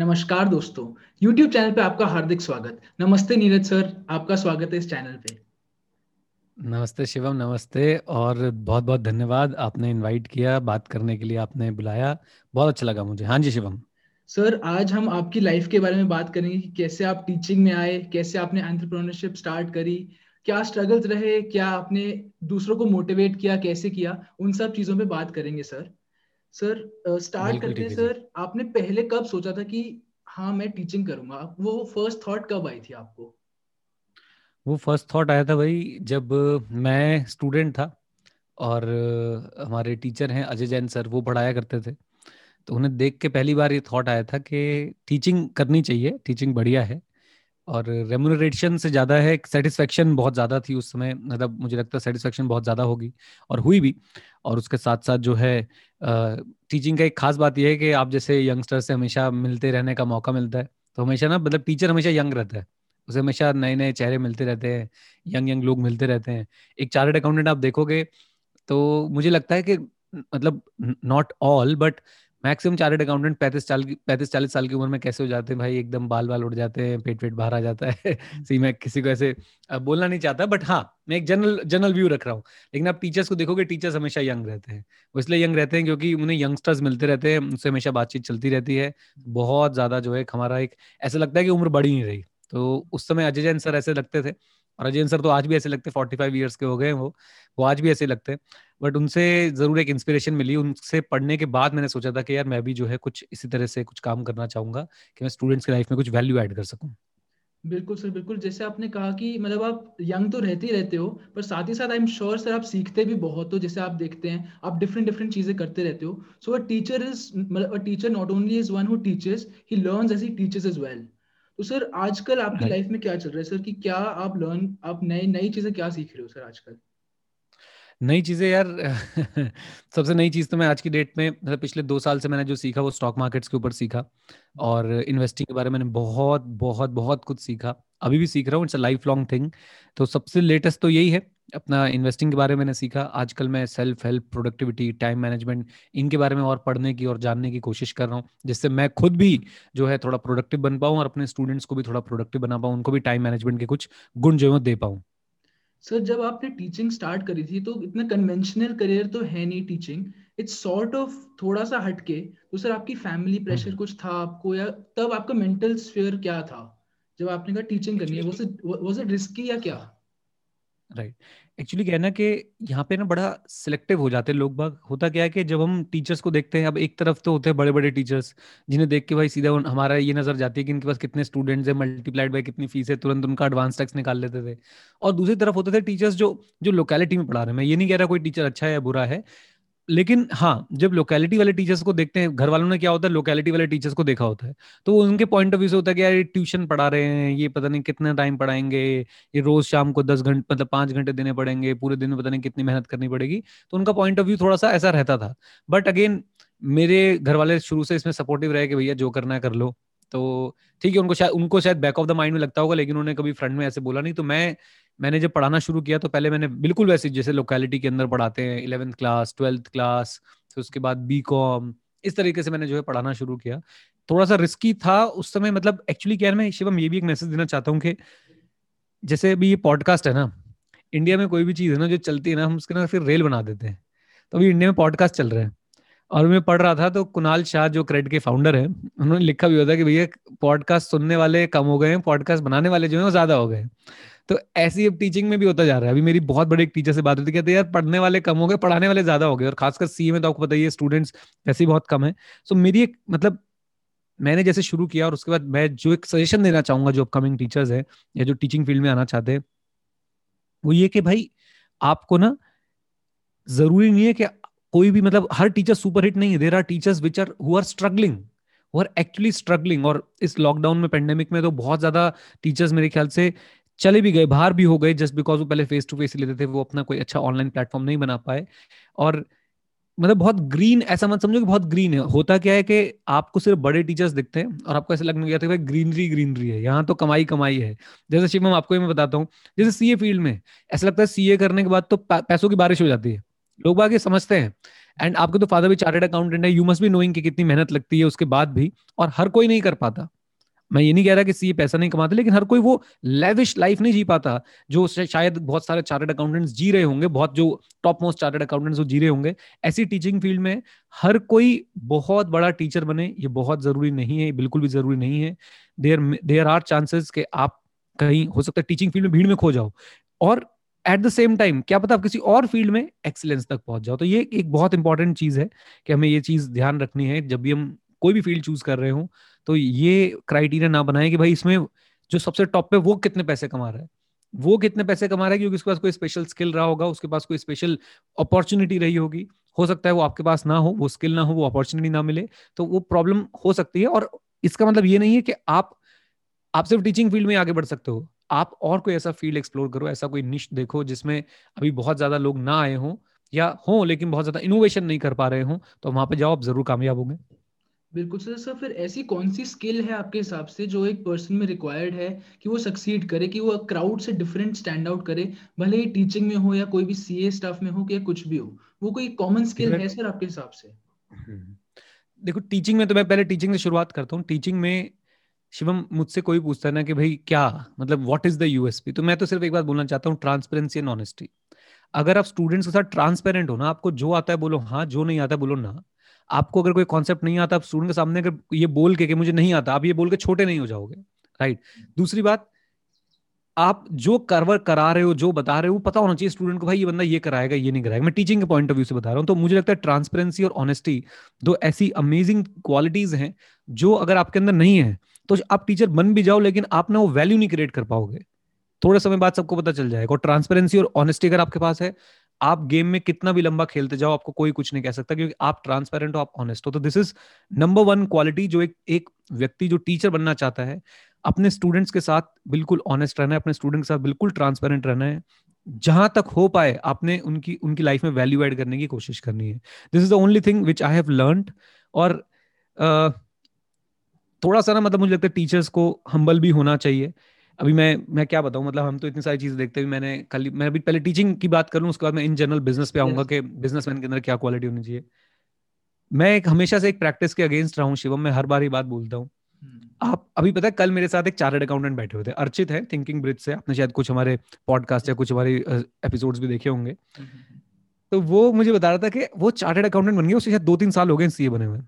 नमस्कार दोस्तों, YouTube channel पे आपका हार्दिक स्वागत। नमस्ते नीरज सर, आपका स्वागत है इस चैनल पे। नमस्ते शिवम, नमस्ते और बहुत बहुत धन्यवाद, आपने इनवाइट किया, बात करने के लिए आपने बुलाया, बहुत अच्छा लगा मुझे। हाँ जी शिवम सर, आज हम आपकी लाइफ के बारे में बात करेंगे कि कैसे आप टीचिंग में आए, कैसे आपने एंटरप्रेन्योरशिप स्टार्ट करी, क्या स्ट्रगल्स रहे, क्या आपने दूसरों को मोटिवेट किया, कैसे किया, उन सब चीजों पे बात करेंगे। सर स्टार्ट करते हैं। सर, आपने पहले कब सोचा था कि हाँ मैं टीचिंग करूंगा? वो फर्स्ट थॉट कब आई थी आपको? वो फर्स्ट थॉट आया था भाई जब मैं स्टूडेंट था और हमारे टीचर हैं अजय जैन सर, वो पढ़ाया करते थे, तो उन्हें देख के पहली बार ये थॉट आया था कि टीचिंग करनी चाहिए, टीचिंग बढ़िया है और रेम्यूनरेशन से ज़्यादा है। सेटिस्फेक्शन बहुत ज़्यादा थी उस समय, मतलब मुझे लगता है सेटिस्फेक्शन बहुत ज़्यादा होगी और हुई भी। और उसके साथ साथ जो है टीचिंग का एक खास बात यह है कि आप जैसे यंगस्टर्स से हमेशा मिलते रहने का मौका मिलता है, तो हमेशा ना मतलब टीचर हमेशा यंग रहता है, उसे हमेशा नए नए चेहरे मिलते रहते हैं, यंग लोग मिलते रहते हैं। एक चार्टर्ड अकाउंटेंट आप देखोगे तो मुझे लगता है कि मतलब not all but maximum chartered accountant 35-40 साल की उम्र में कैसे हो जाते हैं भाई, एकदम बाल उड़ जाते हैं, पेट बाहर आ जाता है। सही, मैं किसी को ऐसे बोलना नहीं चाहता बट हाँ मैं एक जनरल व्यू रख रहा हूँ। लेकिन आप टीचर्स को देखोगे, टीचर्स हमेशा यंग रहते हैं। वो इसलिए यंग रहते हैं क्योंकि उन्हें यंगस्टर्स मिलते रहते हैं, उनसे हमेशा बातचीत चलती रहती है, बहुत ज़्यादा जो है हमारा एक ऐसा लगता है कि उम्र बढ़ी नहीं रही। तो उस समय अजय जैन सर ऐसे लगते थे और अजय जैन सर तो आज भी ऐसे लगते, 45 ईयर्स के हो गए वो आज भी ऐसे लगते हैं, बट उनसे जरूर एक इंस्पिरेशन मिली। उनसे पढ़ने के बाद मैंने सोचा था कि यार मैं भी जो है कुछ इसी तरह से कुछ काम करना चाहूंगा कि मैं स्टूडेंट्स की लाइफ में कुछ वैल्यू ऐड कर सकूं। बिल्कुल सर, बिल्कुल। जैसे आपने कहा कि मतलब आप यंग तो रहते हो पर साथ ही साथ आई एम श्योर सर आप सीखते भी बहुत हो। जैसे आप देखते हैं आप डिफरेंट चीजें करते रहते हो। So a teacher not only is one who teaches, he learns as he teaches as well. तो सर आजकल आपकी लाइफ में क्या चल रहा है सर, कि क्या आप नई चीजें क्या सीख रहे हो सर आजकल? नई चीजें यार सबसे नई चीज तो मैं आज की डेट में मतलब पिछले 2 साल से मैंने जो सीखा वो स्टॉक मार्केट्स के ऊपर सीखा और इन्वेस्टिंग के बारे में मैंने बहुत बहुत बहुत कुछ सीखा, अभी भी सीख रहा हूँ, it's a life long thing. तो सबसे लेटेस्ट तो यही है, अपना इन्वेस्टिंग के बारे में मैंने सीखा। आजकल मैं self help, productivity, time management, इनके बारे में और पढ़ने की और जानने की कोशिश कर रहा हूँ, जिससे मैं खुद भी जो है थोड़ा प्रोडक्टिव बन पाऊँ और अपने स्टूडेंट्स को भी थोड़ा प्रोडक्टिव बना पाऊँ, उनको भी टाइम मैनेजमेंट के कुछ गुण जो है दे पाऊँ। सर जब आपने टीचिंग स्टार्ट करी थी तो इतना कन्वेंशनल करियर तो है नहीं टीचिंग, इट्स सॉर्ट ऑफ थोड़ा सा हटके। तो सर आपकी फैमिली प्रेशर कुछ था आपको, या तब आपका मेंटल स्फीयर क्या था जब आपने कहा टीचिंग करनी है? वाज इट रिस्की या क्या? राइट, एक्चुअली क्या है ना कि यहाँ पे ना बड़ा सिलेक्टिव हो जाते हैं लोग बाग। होता क्या है कि जब हम टीचर्स को देखते हैं, अब एक तरफ तो होते हैं बड़े बड़े टीचर्स जिन्हें देख के भाई सीधा हमारा ये नजर जाती है कि इनके पास कितने स्टूडेंट्स हैं मल्टीप्लाइड बाय कितनी फीस है, तुरंत उनका एडवांस टैक्स निकाल लेते थे। और दूसरी तरफ होते थे टीचर्स जो लोकेलिटी में पढ़ा रहे हैं। मैं ये नहीं कह रहा कोई टीचर अच्छा है या बुरा है, लेकिन हाँ जब लोकेलिटी वाले टीचर्स को देखते हैं, घर वालों ने क्या होता है लोकेलिटी वाले टीचर्स को देखा होता है, तो उनके पॉइंट ऑफ व्यू से होता है कि यार ये ट्यूशन पढ़ा रहे हैं, ये पता नहीं कितना टाइम पढ़ाएंगे, ये रोज शाम को 10 घंटे मतलब 5 घंटे देने पड़ेंगे, पूरे दिन में पता नहीं कितनी मेहनत करनी पड़ेगी। तो उनका पॉइंट ऑफ व्यू थोड़ा सा ऐसा रहता था। बट अगेन मेरे घर वाले शुरू से इसमें सपोर्टिव रहे कि भैया जो करना है कर लो, तो ठीक है। उनको शायद बैक ऑफ द माइंड में लगता होगा लेकिन उन्होंने कभी फ्रंट में ऐसे बोला नहीं। तो मैंने जब पढ़ाना शुरू किया तो पहले मैंने बिल्कुल वैसे जैसे लोकेलिटी के अंदर पढ़ाते हैं 11th क्लास, 12th क्लास, फिर उसके बाद बीकॉम, इस तरीके से मैंने जो है पढ़ाना शुरू किया। थोड़ा सा रिस्की था उस समय, मतलब एक्चुअली क्या है, मैं शिवम ये भी एक मैसेज देना चाहता हूँ कि जैसे अभी ये पॉडकास्ट है ना, इंडिया में कोई भी चीज़ है ना जो चलती है ना, हम उसके ना फिर रेल बना देते हैं। तो अभी इंडिया में पॉडकास्ट चल रहे हैं और मैं पढ़ रहा था तो कुनाल शाह जो क्रेड के फाउंडर हैं, उन्होंने लिखा भी होता है कि भैया पॉडकास्ट सुनने वाले कम हो गए हैं, पॉडकास्ट बनाने वाले जो हैं वो ज़्यादा हो गए। तो ऐसी अब टीचिंग में भी होता जा रहा है। अभी मेरी बहुत बड़े एक टीचर से बात होती, कहते हैं यार पढ़ने वाले कम हो गए, पढ़ाने वाले ज़्यादा हो गए, और खासकर सीए में तो आपको पता ही है स्टूडेंट्स ऐसे बहुत कम है। सो मेरी एक मतलब मैंने जैसे शुरू किया और उसके बाद मैं जो एक सजेशन देना चाहूँगा जो अपकमिंग टीचर्स हैं या जो टीचिंग फील्ड में आना चाहते हैं वो ये कि भाई आपको ना जरूरी नहीं है कि कोई भी मतलब हर टीचर सुपर हिट नहीं है। There are teachers which are who are struggling, who are actually struggling. और इस लॉकडाउन में, पेंडेमिक में तो बहुत ज्यादा टीचर्स मेरे ख्याल से चले भी गए, बाहर भी हो गए, जस्ट बिकॉज वो पहले फेस टू फेस लेते थे, वो अपना कोई अच्छा ऑनलाइन प्लेटफॉर्म नहीं बना पाए। और मतलब बहुत ग्रीन, ऐसा मत समझो कि बहुत ग्रीन है। होता क्या है कि आपको सिर्फ बड़े टीचर्स दिखते हैं और आपको ऐसे लगने लग जाता है भाई ग्रीनरी है, यहाँ तो कमाई है। जैसे शिवम आपको मैं बताता हूँ, जैसे सीए फील्ड में ऐसा लगता है सीए करने के बाद तो पैसों की बारिश हो जाती है, लोग बाग ये समझते हैं. एंड आपके तो फादर भी चार्टर्ड अकाउंटेंट है, यू मस्ट भी नोइंग कि कितनी मेहनत लगती है उसके बाद भी, और हर कोई नहीं कर पाता. मैं ये नहीं कह रहा कि सीए पैसा नहीं कमाते, लेकिन हर कोई वो लेविश लाइफ नहीं जी पाता जो शायद बहुत सारे चार्टर्ड अकाउंटेंट्स जी रहे होंगे, बहुत जो टॉप मोस्ट चार्टर्ड अकाउंटेंट्स वो जी रहे होंगे. ऐसी टीचिंग फील्ड में हर कोई बहुत बड़ा टीचर बने, ये बहुत जरूरी नहीं है, बिल्कुल भी जरूरी नहीं है. देयर आर चांसेस कि आप कहीं हो सकता है टीचिंग फील्ड में भीड़ में खो जाओ और एट द सेम टाइम क्या पता आप किसी और फील्ड में एक्सीलेंस तक पहुंच जाओ. तो ये एक बहुत इंपॉर्टेंट चीज है कि हमें ये चीज ध्यान रखनी है जब भी हम कोई भी फील्ड चूज कर रहे हो. तो ये क्राइटेरिया ना बनाए कि भाई इसमें जो सबसे टॉप पे वो कितने पैसे कमा रहा है, वो कितने पैसे कमा रहा है क्योंकि उसके पास कोई स्पेशल स्किल रहा होगा, उसके पास कोई स्पेशल अपॉर्चुनिटी रही होगी. हो सकता है वो आपके पास ना हो, वो स्किल ना हो, वो अपॉर्चुनिटी ना मिले, तो वो प्रॉब्लम हो सकती है. और इसका मतलब ये नहीं है कि आप सिर्फ टीचिंग फील्ड में आगे बढ़ सकते हो. आप और कोई ऐसा फील्ड एक्सप्लोर करो, ऐसा कोई निश देखो जिसमें अभी बहुत ज्यादा लोग ना आए हों या हो लेकिन बहुत ज्यादा इनोवेशन नहीं कर पा रहे हों, तो वहां पे जाओ, आप जरूर कामयाब होंगे. बिल्कुल सर, फिर ऐसी कौन सी स्किल है आपके हिसाब से जो एक पर्सन में रिक्वायर्ड है कि वो सक्सीड करे, कि वो क्राउड से डिफरेंट स्टैंड आउट करे, भले ही टीचिंग में हो या कोई भी सीए स्टाफ में हो या कुछ भी हो, वो कोई कॉमन स्किल है सर आपके हिसाब से? देखो टीचिंग में, तो मैं पहले टीचिंग से शुरुआत करता हूँ. टीचिंग में शिवम मुझसे कोई पूछता है ना कि भाई क्या मतलब व्हाट इज द यूएसपी, तो मैं तो सिर्फ एक बात बोलना चाहता हूँ, ट्रांसपेरेंसी एंड ऑनेस्टी. अगर आप स्टूडेंट्स के साथ ट्रांसपेरेंट हो ना, आपको जो आता है बोलो हाँ, जो नहीं आता बोलो ना. आपको अगर कोई कॉन्सेप्ट नहीं आता, आप स्टूडेंट के सामने अगर ये बोल के कि मुझे नहीं आता, आप ये बोल के छोटे नहीं हो जाओगे, राइट. दूसरी बात, आप जो कवर करा रहे हो, जो बता रहे हो, पता होना चाहिए स्टूडेंट को भाई ये बंदा ये कराएगा ये नहीं कराएगा. मैं टीचिंग के पॉइंट ऑफ व्यू से बता रहा हूँ. तो मुझे लगता है ट्रांसपेरेंसी और ऑनेस्टी दो ऐसी अमेजिंग क्वालिटीज हैं जो अगर आपके अंदर नहीं है तो आप टीचर बन भी जाओ लेकिन आप ना वो वैल्यू नहीं क्रिएट कर पाओगे. थोड़े समय बाद सबको पता चल जाएगा. और ट्रांसपेरेंसी और ऑनेस्टी अगर आपके पास है, आप गेम में कितना भी लंबा खेलते जाओ, आपको कोई कुछ नहीं कह सकता क्योंकि आप ट्रांसपेरेंट हो, आप ऑनेस्ट हो. तो this is number one quality जो एक व्यक्ति जो टीचर बनना चाहता है, अपने स्टूडेंट्स के साथ बिल्कुल ऑनेस्ट रहना है, अपने स्टूडेंट के साथ बिल्कुल ट्रांसपेरेंट रहना है. जहां तक हो पाए आपने उनकी लाइफ में वैल्यू ऐड करने की कोशिश करनी है. This is the only thing which I have learned. और थोड़ा सा ना मतलब मुझे लगता है टीचर्स को हम्बल भी होना चाहिए. अभी मैं क्या बताऊं, मतलब हम तो इतनी सारी चीजें देखते हैं. मैं अभी पहले टीचिंग की बात कर लूं, उसके बाद मैं इन जनरल बिजनेस पे आऊंगा कि बिजनेसमैन के अंदर क्या क्वालिटी होनी चाहिए. मैं हमेशा से एक प्रैक्टिस के अगेंस्ट रहा हूं शिवम, मैं हर बार ये बात बोलता हूं. आप अभी पता है कल मेरे साथ एक चार्टर्ड अकाउंटेंट बैठे हुए थे, अर्चित है थिंकिंग ब्रिज से, आपने शायद कुछ हमारे पॉडकास्ट या कुछ हमारे एपिसोड्स भी देखे होंगे. तो वो मुझे बता रहा था कि वो चार्टर्ड अकाउंटेंट बन गया, उसे शायद 2-3 साल हो गए सीए बने हुए.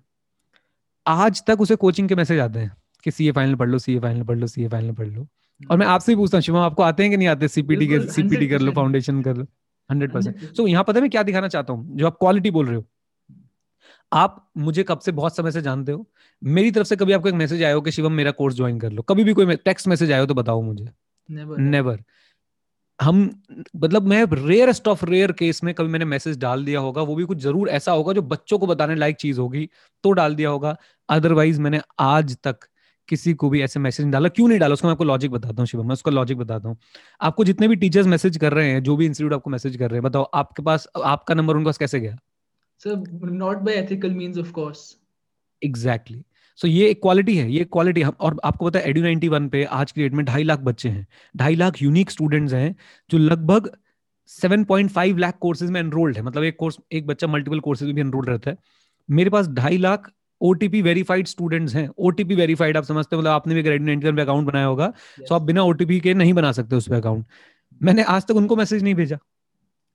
आज तक उसे कोचिंग के मैसेज आते हैं कि सीए फाइनल पढ़ लो. और मैं आपसे ही पूछता हूँ शिवम, आपको आते हैं कि नहीं आते? सीपीटी कर लो, फाउंडेशन कर लो, 100%. सो यहाँ पता है मैं क्या दिखाना चाहता हूँ, जो आप क्वालिटी बोल रहे हो. आप मुझे कब से, बहुत समय से जानते हो. मेरी तरफ से कभी आपको एक मैसेज आया हो कि शिवम मेरा कोर्स ज्वाइन कर लो? कभी भी कोई टेक्स्ट मैसेज आया हो तो बताओ मुझे. नेवर. हम मतलब मैं रेयरेस्ट ऑफ रेयर केस में कभी मैंने मैसेज डाल दिया होगा, वो भी कुछ जरूर ऐसा होगा जो बच्चों को बताने लायक चीज होगी तो डाल दिया होगा. अदरवाइज मैंने आज तक किसी को भी ऐसे मैसेज नहीं डाला. क्यों नहीं डाला उसको मैं आपको लॉजिक बताता हूँ शिवम, मैं उसका लॉजिक बताता हूँ आपको. जितने भी टीचर्स मैसेज कर रहे हैं, जो भी इंस्टीट्यूट आपको मैसेज कर रहे हैं, बताओ आपके पास आपका नंबर उनके पास कैसे गया? Sir not by ethical means of course. Exactly. So ये एक क्वालिटी है, ये क्वालिटी. और आपको पता है Edu91 पे आज की डेट में 2.5 लाख बच्चे हैं, 2.5 लाख यूनिक स्टूडेंट्स हैं जो लगभग 7.5 लाख कोर्सेज में एनरोल्ड है. मतलब एक बच्चा मल्टीपल कोर्सेज में भी एनरोल्ड रहता है. मेरे पास 2.5 लाख OTP वेरीफाइड स्टूडेंट्स हैं. OTP वेरीफाइड आप समझते हो, मतलब आपने भी Edu91 पे अकाउंट बनाया होगा. Yes. So आप बिना OTP के नहीं बना सकते उस पे अकाउंट. मैंने आज तक उनको मैसेज नहीं भेजा.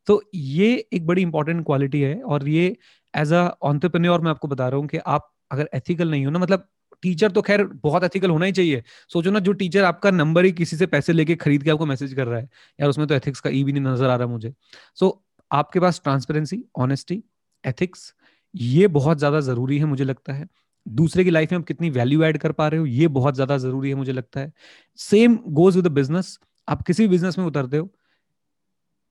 तो ये एक बड़ी इंपॉर्टेंट क्वालिटी है. और ये एज अ एंटरप्रेन्योर मैं आपको बता रहा हूँ कि आप अगर एथिकल नहीं हो ना, मतलब टीचर तो खैर बहुत एथिकल होना ही चाहिए. सोचो ना, जो टीचर आपका नंबर ही किसी से पैसे लेके खरीद के आपको मैसेज कर रहा है, यार उसमें तो एथिक्स का ई भी नहीं नजर आ रहा मुझे. सो आपके पास ट्रांसपेरेंसी, ऑनेस्टी, एथिक्स, ये बहुत ज्यादा जरूरी है मुझे लगता है. दूसरे की लाइफ में आप कितनी वैल्यू ऐड कर पा रहे हो, ये बहुत ज्यादा जरूरी है मुझे लगता है. Same goes with the business. आप किसी भी बिजनेस में उतरते हो,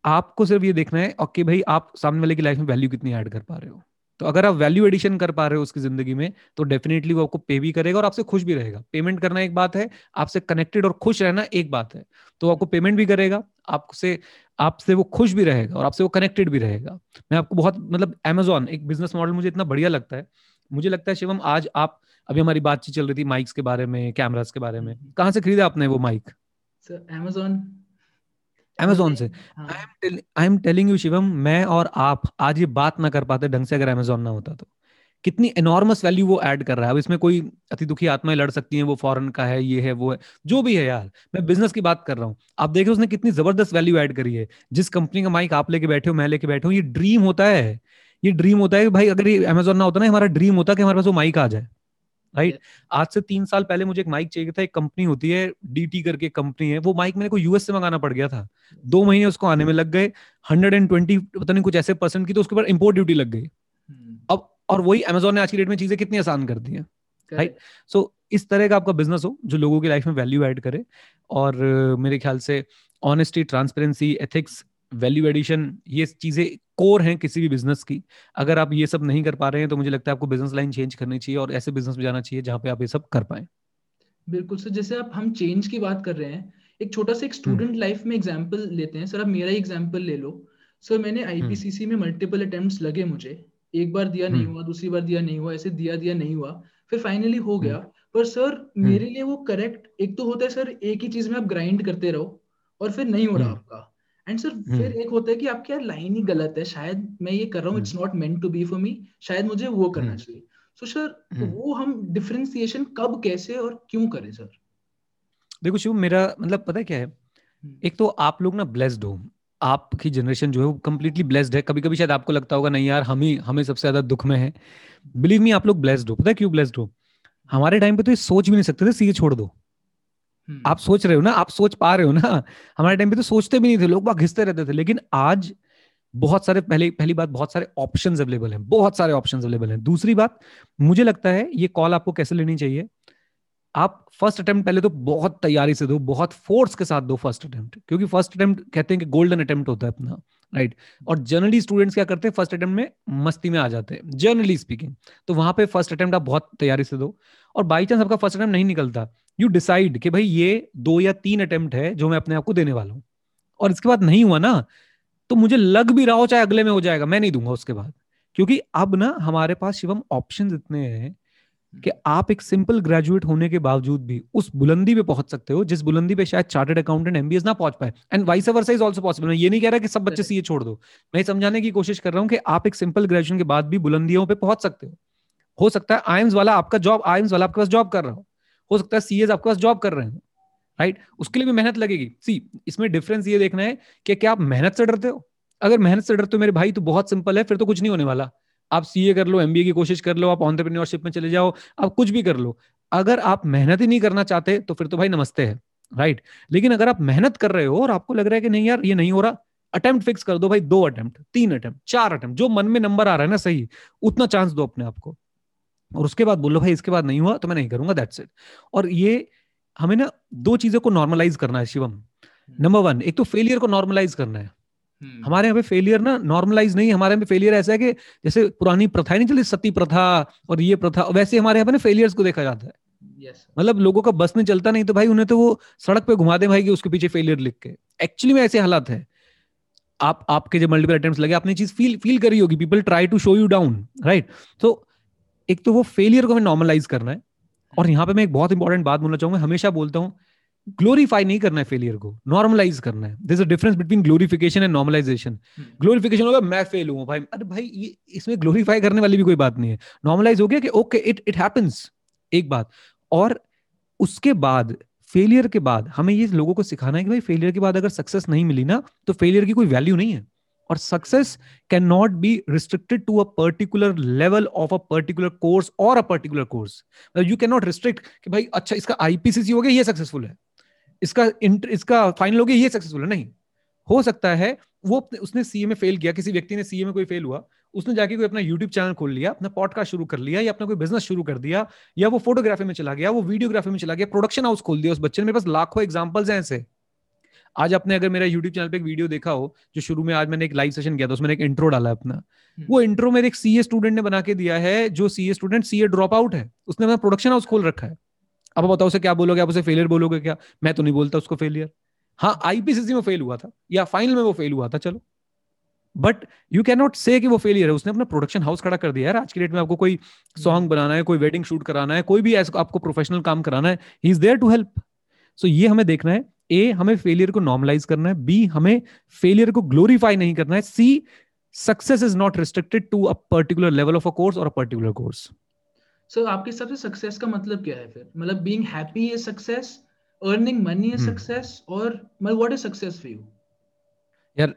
आपको सिर्फ ये देखना है ओके भाई आप सामने वाले की लाइफ में वैल्यू कितनी ऐड कर पा रहे हो. तो अगर आप वैल्यू एडिशन कर पा रहे हो उसकी जिंदगी में, तो डेफिनेटली वो आपको पे भी करेगा और आपसे खुश भी रहेगा. पेमेंट करना एक बात है, आपसे कनेक्टेड और खुश रहना एक बात है. तो आपको पेमेंट भी करेगा, आपसे वो खुश भी रहेगा और आपसे वो कनेक्टेड भी रहेगा. मैं आपको बहुत मतलब Amazon एक बिजनेस मॉडल मुझे इतना बढ़िया लगता है. मुझे लगता है शिवम, आज आप अभी हमारी बातचीत चल रही थी माइक्स के बारे में, कैमरास के बारे में, कहाँ से खरीदा आपने वो माइक? Amazon. अमेजोन से। हाँ I am telling you Shivam, मैं और आप आज ये बात ना कर पाते ढंग से अगर अमेजोन ना होता तो। कितनी एनॉर्मस वैल्यू वो ऐड कर रहा है। अब इसमें कोई अति दुखी आत्माएं लड़ सकती हैं, वो फॉरेन का है, ये है, वो है, जो भी है यार, मैं बिजनेस की बात कर रहा हूँ। आप देखिए उसने कितनी जबरदस्त वैल्यू ऐड करी है। जिस कंपनी का माइक आप लेके बैठे हो, मैं लेके बैठे हूँ, ये ड्रीम होता है कि भाई अगर ये अमेजोन ना होता ना, हमारा ड्रीम होता कि हमारे पास वो माइक आ जाए, राइट। आज से 3 साल पहले मुझे एक माइक चाहिए था। एक कंपनी होती है DT करके कंपनी है, वो माइक मेरे को US से मंगाना पड़ गया था। 2 महीने उसको आने में लग गए, 120 पता नहीं कुछ ऐसे % की तो उसके ऊपर इम्पोर्ट ड्यूटी लग गई। अब और वही अमेजोन ने आज की डेट में चीजें कितनी आसान कर दी है, राइट। सो इस तरह का आपका बिजनेस हो जो लोगों की लाइफ में वैल्यू ऐड करे। और मेरे ख्याल से honesty, transparency, ethics, value addition, ये चीजें कोर हैं किसी भी बिजनेस की। अगर आप ये सब नहीं कर पा रहे हैं तो मुझे लगता है आपको बिजनेस लाइन चेंज करनी चाहिए और ऐसे बिजनेस में जाना चाहिए जहाँ पे आप ये सब कर पाए। बिल्कुल सर, जैसे आप हम चेंज की बात कर रहे हैं, एक छोटा सा एक स्टूडेंट लाइफ में एग्जांपल लेते हैं। सर आप मेरा ही एग्जांपल ले लो। सर मैंने IPCC में मल्टीपल अटेम्प्ट्स लगे मुझे, एक बार दिया नहीं हुआ, दूसरी बार दिया नहीं हुआ, ऐसे दिया नहीं हुआ, फिर फाइनली हो गया। पर सर मेरे लिए वो करेक्ट, एक तो होता है सर एक ही चीज में आप ग्राइंड करते रहो और फिर नहीं हो रहा आपका, एंड सर फिर एक होता है कि आपकी यार लाइन ही गलत है, शायद मैं ये कर रहा हूँ, it's not meant to be for me, शायद मुझे वो करना चाहिए। सो सर वो हम डिफरेंशिएशन कब, कैसे और क्यों करें सर? देखो शिव, मेरा मतलब पता है क्या है, एक तो आप लोग ना ब्लेस्ड हो, आपकी जनरेशन जो है वो कम्प्लीटली ब्लेस्ड है। कभी कभी शायद आपको लगता होगा नहीं यार हमें सबसे ज्यादा दुख में है, बिलीव मी आप लोग ब्लेस्ड हो। पता है क्यों ब्लेस्ड हो? हमारे टाइम पे तो ये सोच भी नहीं सकते थे सीधे छोड़ दो। आप सोच रहे हो ना, आप सोच पा रहे हो ना, हमारे टाइम पे तो सोचते भी नहीं थे, लोग बाग घिसते रहते थे। लेकिन आज बहुत सारे, पहली बात बहुत सारे ऑप्शंस अवेलेबल हैं, दूसरी बात मुझे लगता है ये कॉल आपको कैसे लेनी चाहिए। आप फर्स्ट अटेम्प्ट पहले तो बहुत तैयारी से दो, बहुत फोर्स के साथ दो फर्स्ट अटेम्प्ट, क्योंकि फर्स्ट अटेम्प्ट कहते हैं कि गोल्डन अटेम्प्ट होता है अपना, राइट। और जनरली स्टूडेंट्स क्या करते हैं, फर्स्ट अटेम्प्ट में मस्ती में आ जाते हैं जनरली स्पीकिंग। तो वहां पे फर्स्ट अटेम्प्ट आप बहुत तैयारी से दो, और बाई चांस आपका फर्स्ट अटेम्प्ट नहीं निकलता, यू डिसाइड कि भाई ये 2 या 3 अटेम्प्ट है जो मैं अपने आप को देने वाला हूँ, और इसके बाद नहीं हुआ ना तो मुझे लग भी रहा हो चाहे अगले में हो जाएगा, मैं नहीं दूंगा उसके बाद। क्योंकि अब ना हमारे पास शिवम ऑप्शंस इतने हैं कि आप एक सिंपल ग्रेजुएट होने के बावजूद भी उस बुलंदी पे पहुंच सकते हो जिस बुलंदी पे शायद चार्टर्ड अकाउंटेंट MBA ना पहुंच पाए, and vice versa is also possible. मैं ये नहीं कह रहा कि सब बच्चे सीए छोड़ दो, मैं समझाने की कोशिश कर रहा हूं कि आप एक सिंपल ग्रेजुएशन के बाद भी बुलंदियों पे पहुंच सकते हो सकता है आईएम्स वाला आपका जॉब, आईएम्स वाला आपके पास जॉब कर रहा हो सकता है सीएस आपके पास जॉब कर रहे हैं, राइट। उसके लिए भी मेहनत लगेगी। सी इसमें डिफरेंस ये देखना है कि क्या आप मेहनत से डरते हो? अगर मेहनत से डरते हो मेरे भाई तो बहुत सिंपल है, फिर तो कुछ नहीं होने वाला। आप सीए कर लो, MBA की कोशिश कर लो, आप एंटरप्रेन्योरशिप में चले जाओ, आप कुछ भी कर लो। अगर आप मेहनत ही नहीं करना चाहते तो फिर तो भाई नमस्ते है, राइट। लेकिन अगर आप मेहनत कर रहे हो और आपको लग रहा है कि नहीं यार ये नहीं हो रहा, अटेम्प्ट फिक्स कर दो भाई, 2 अटेम्प्ट 3 अटेम्प्ट 4 अटेम्प्ट, जो मन में नंबर आ रहा है ना सही, उतना चांस दो अपने आप को। और उसके बाद बोलो भाई इसके बाद नहीं हुआ तो मैं नहीं करूंगा, दैट्स इट। और ये हमें ना 2 चीजों को नॉर्मलाइज करना है शिवम। नंबर 1, एक तो फेलियर को नॉर्मलाइज करना है। हमारे यहाँ पे फेलियर ना नॉर्मलाइज नहीं, हमारे यहाँ पे फेलियर ऐसा है कि जैसे पुरानी प्रथा नहीं चली, सती प्रथा और ये प्रथा, वैसे हमारे यहाँ पे ना फेलियर्स को देखा जाता है। Yes. मतलब लोगों का बस नहीं चलता, नहीं तो भाई उन्हें तो वो सड़क पे घुमा दे भाई कि उसके पीछे फेलियर लिख के। एक्चुअली में ऐसे हालात है। आपके जो मल्टीपल अटेम्प्ट्स लगे, आपने चीज फील करी होगी, people try to show you down, right. तो एक तो वो फेलियर को हमें नॉर्मलाइज करना है। और यहाँ पे मैं एक बहुत इंपॉर्टेंट बात बोलना चाहूंगा, हमेशा बोलता हूँ, ग्लोरीफाई नहीं करना है फेलियर को, नॉर्मलाइज करना है। There is a difference between glorification and normalisation. Glorification होगा मैं फेल हूं भाई, अरे भाई ये इसमें ग्लोरीफाई करने वाली भी कोई बात नहीं है। नॉर्मलाइज हो गया कि ओके इट हैपेंस, एक बात। और उसके बाद फेलियर के बाद हमें ये लोगों को सिखाना है कि भाई फेलियर के बाद अगर सक्सेस नहीं मिली ना तो फेलियर की कोई वैल्यू नहीं है। और success can not be restricted to a particular level of a particular course और a particular course. You can not restrict कि भाई अच्छा इसका IPCC हो गया ये सक्सेसफुल है, इसका फाइनल हो गया ये सक्सेसफुल है, नहीं हो सकता है वो उसने सीए में फेल किया, किसी व्यक्ति ने सीए में कोई फेल हुआ, उसने जाके कोई अपना YouTube चैनल खोल लिया, अपना पॉडकास्ट शुरू कर लिया, या अपना कोई बिजनेस शुरू कर दिया, या वो फोटोग्राफी में चला गया, वो वीडियोग्राफी में चला गया, प्रोडक्शन हाउस खोल दिया उस बच्चे ने। मेरे पास लाखों एग्जाम्पल्स हैं ऐसे। आज आपने अगर मेरा YouTube चैनल पे एक वीडियो देखा हो, जो शुरू में आज मैंने एक लाइव सेशन किया था, उसमें एक इंट्रो डाला अपना, वो इंट्रो मेरे एक सीए स्टूडेंट ने बना के दिया है, जो CA student CA drop out है, उसने अपना प्रोडक्शन हाउस खोल रखा है। आप बताओ उसे क्या बोलोगे? आप उसे फेलियर बोलोगे क्या? मैं तो नहीं बोलता उसको फेलियर। हाँ IPCC में फेल हुआ था या फाइनल में वो फेल हुआ था, चलो, बट यू कैन नॉट से कि वो फेलियर है। उसने अपना प्रोडक्शन हाउस खड़ा कर दिया है। आज की डेट में आपको कोई सॉन्ग बनाना है, कोई वेडिंग शूट कराना है, कोई भी आपको प्रोफेशनल काम कराना है, he is there to help. So ये हमें देखना है ए, हमें फेलियर को नॉर्मलाइज करना है, बी, हमें फेलियर को ग्लोरीफाई नहीं करना है, see, success is not restricted to a particular level of a course और अ पर्टिकुलर कोर्स. सर, आपके हिसाब से सक्सेस का मतलब क्या है फिर? मतलब being happy is success, earning money is success, और मतलब what is success for you? यार,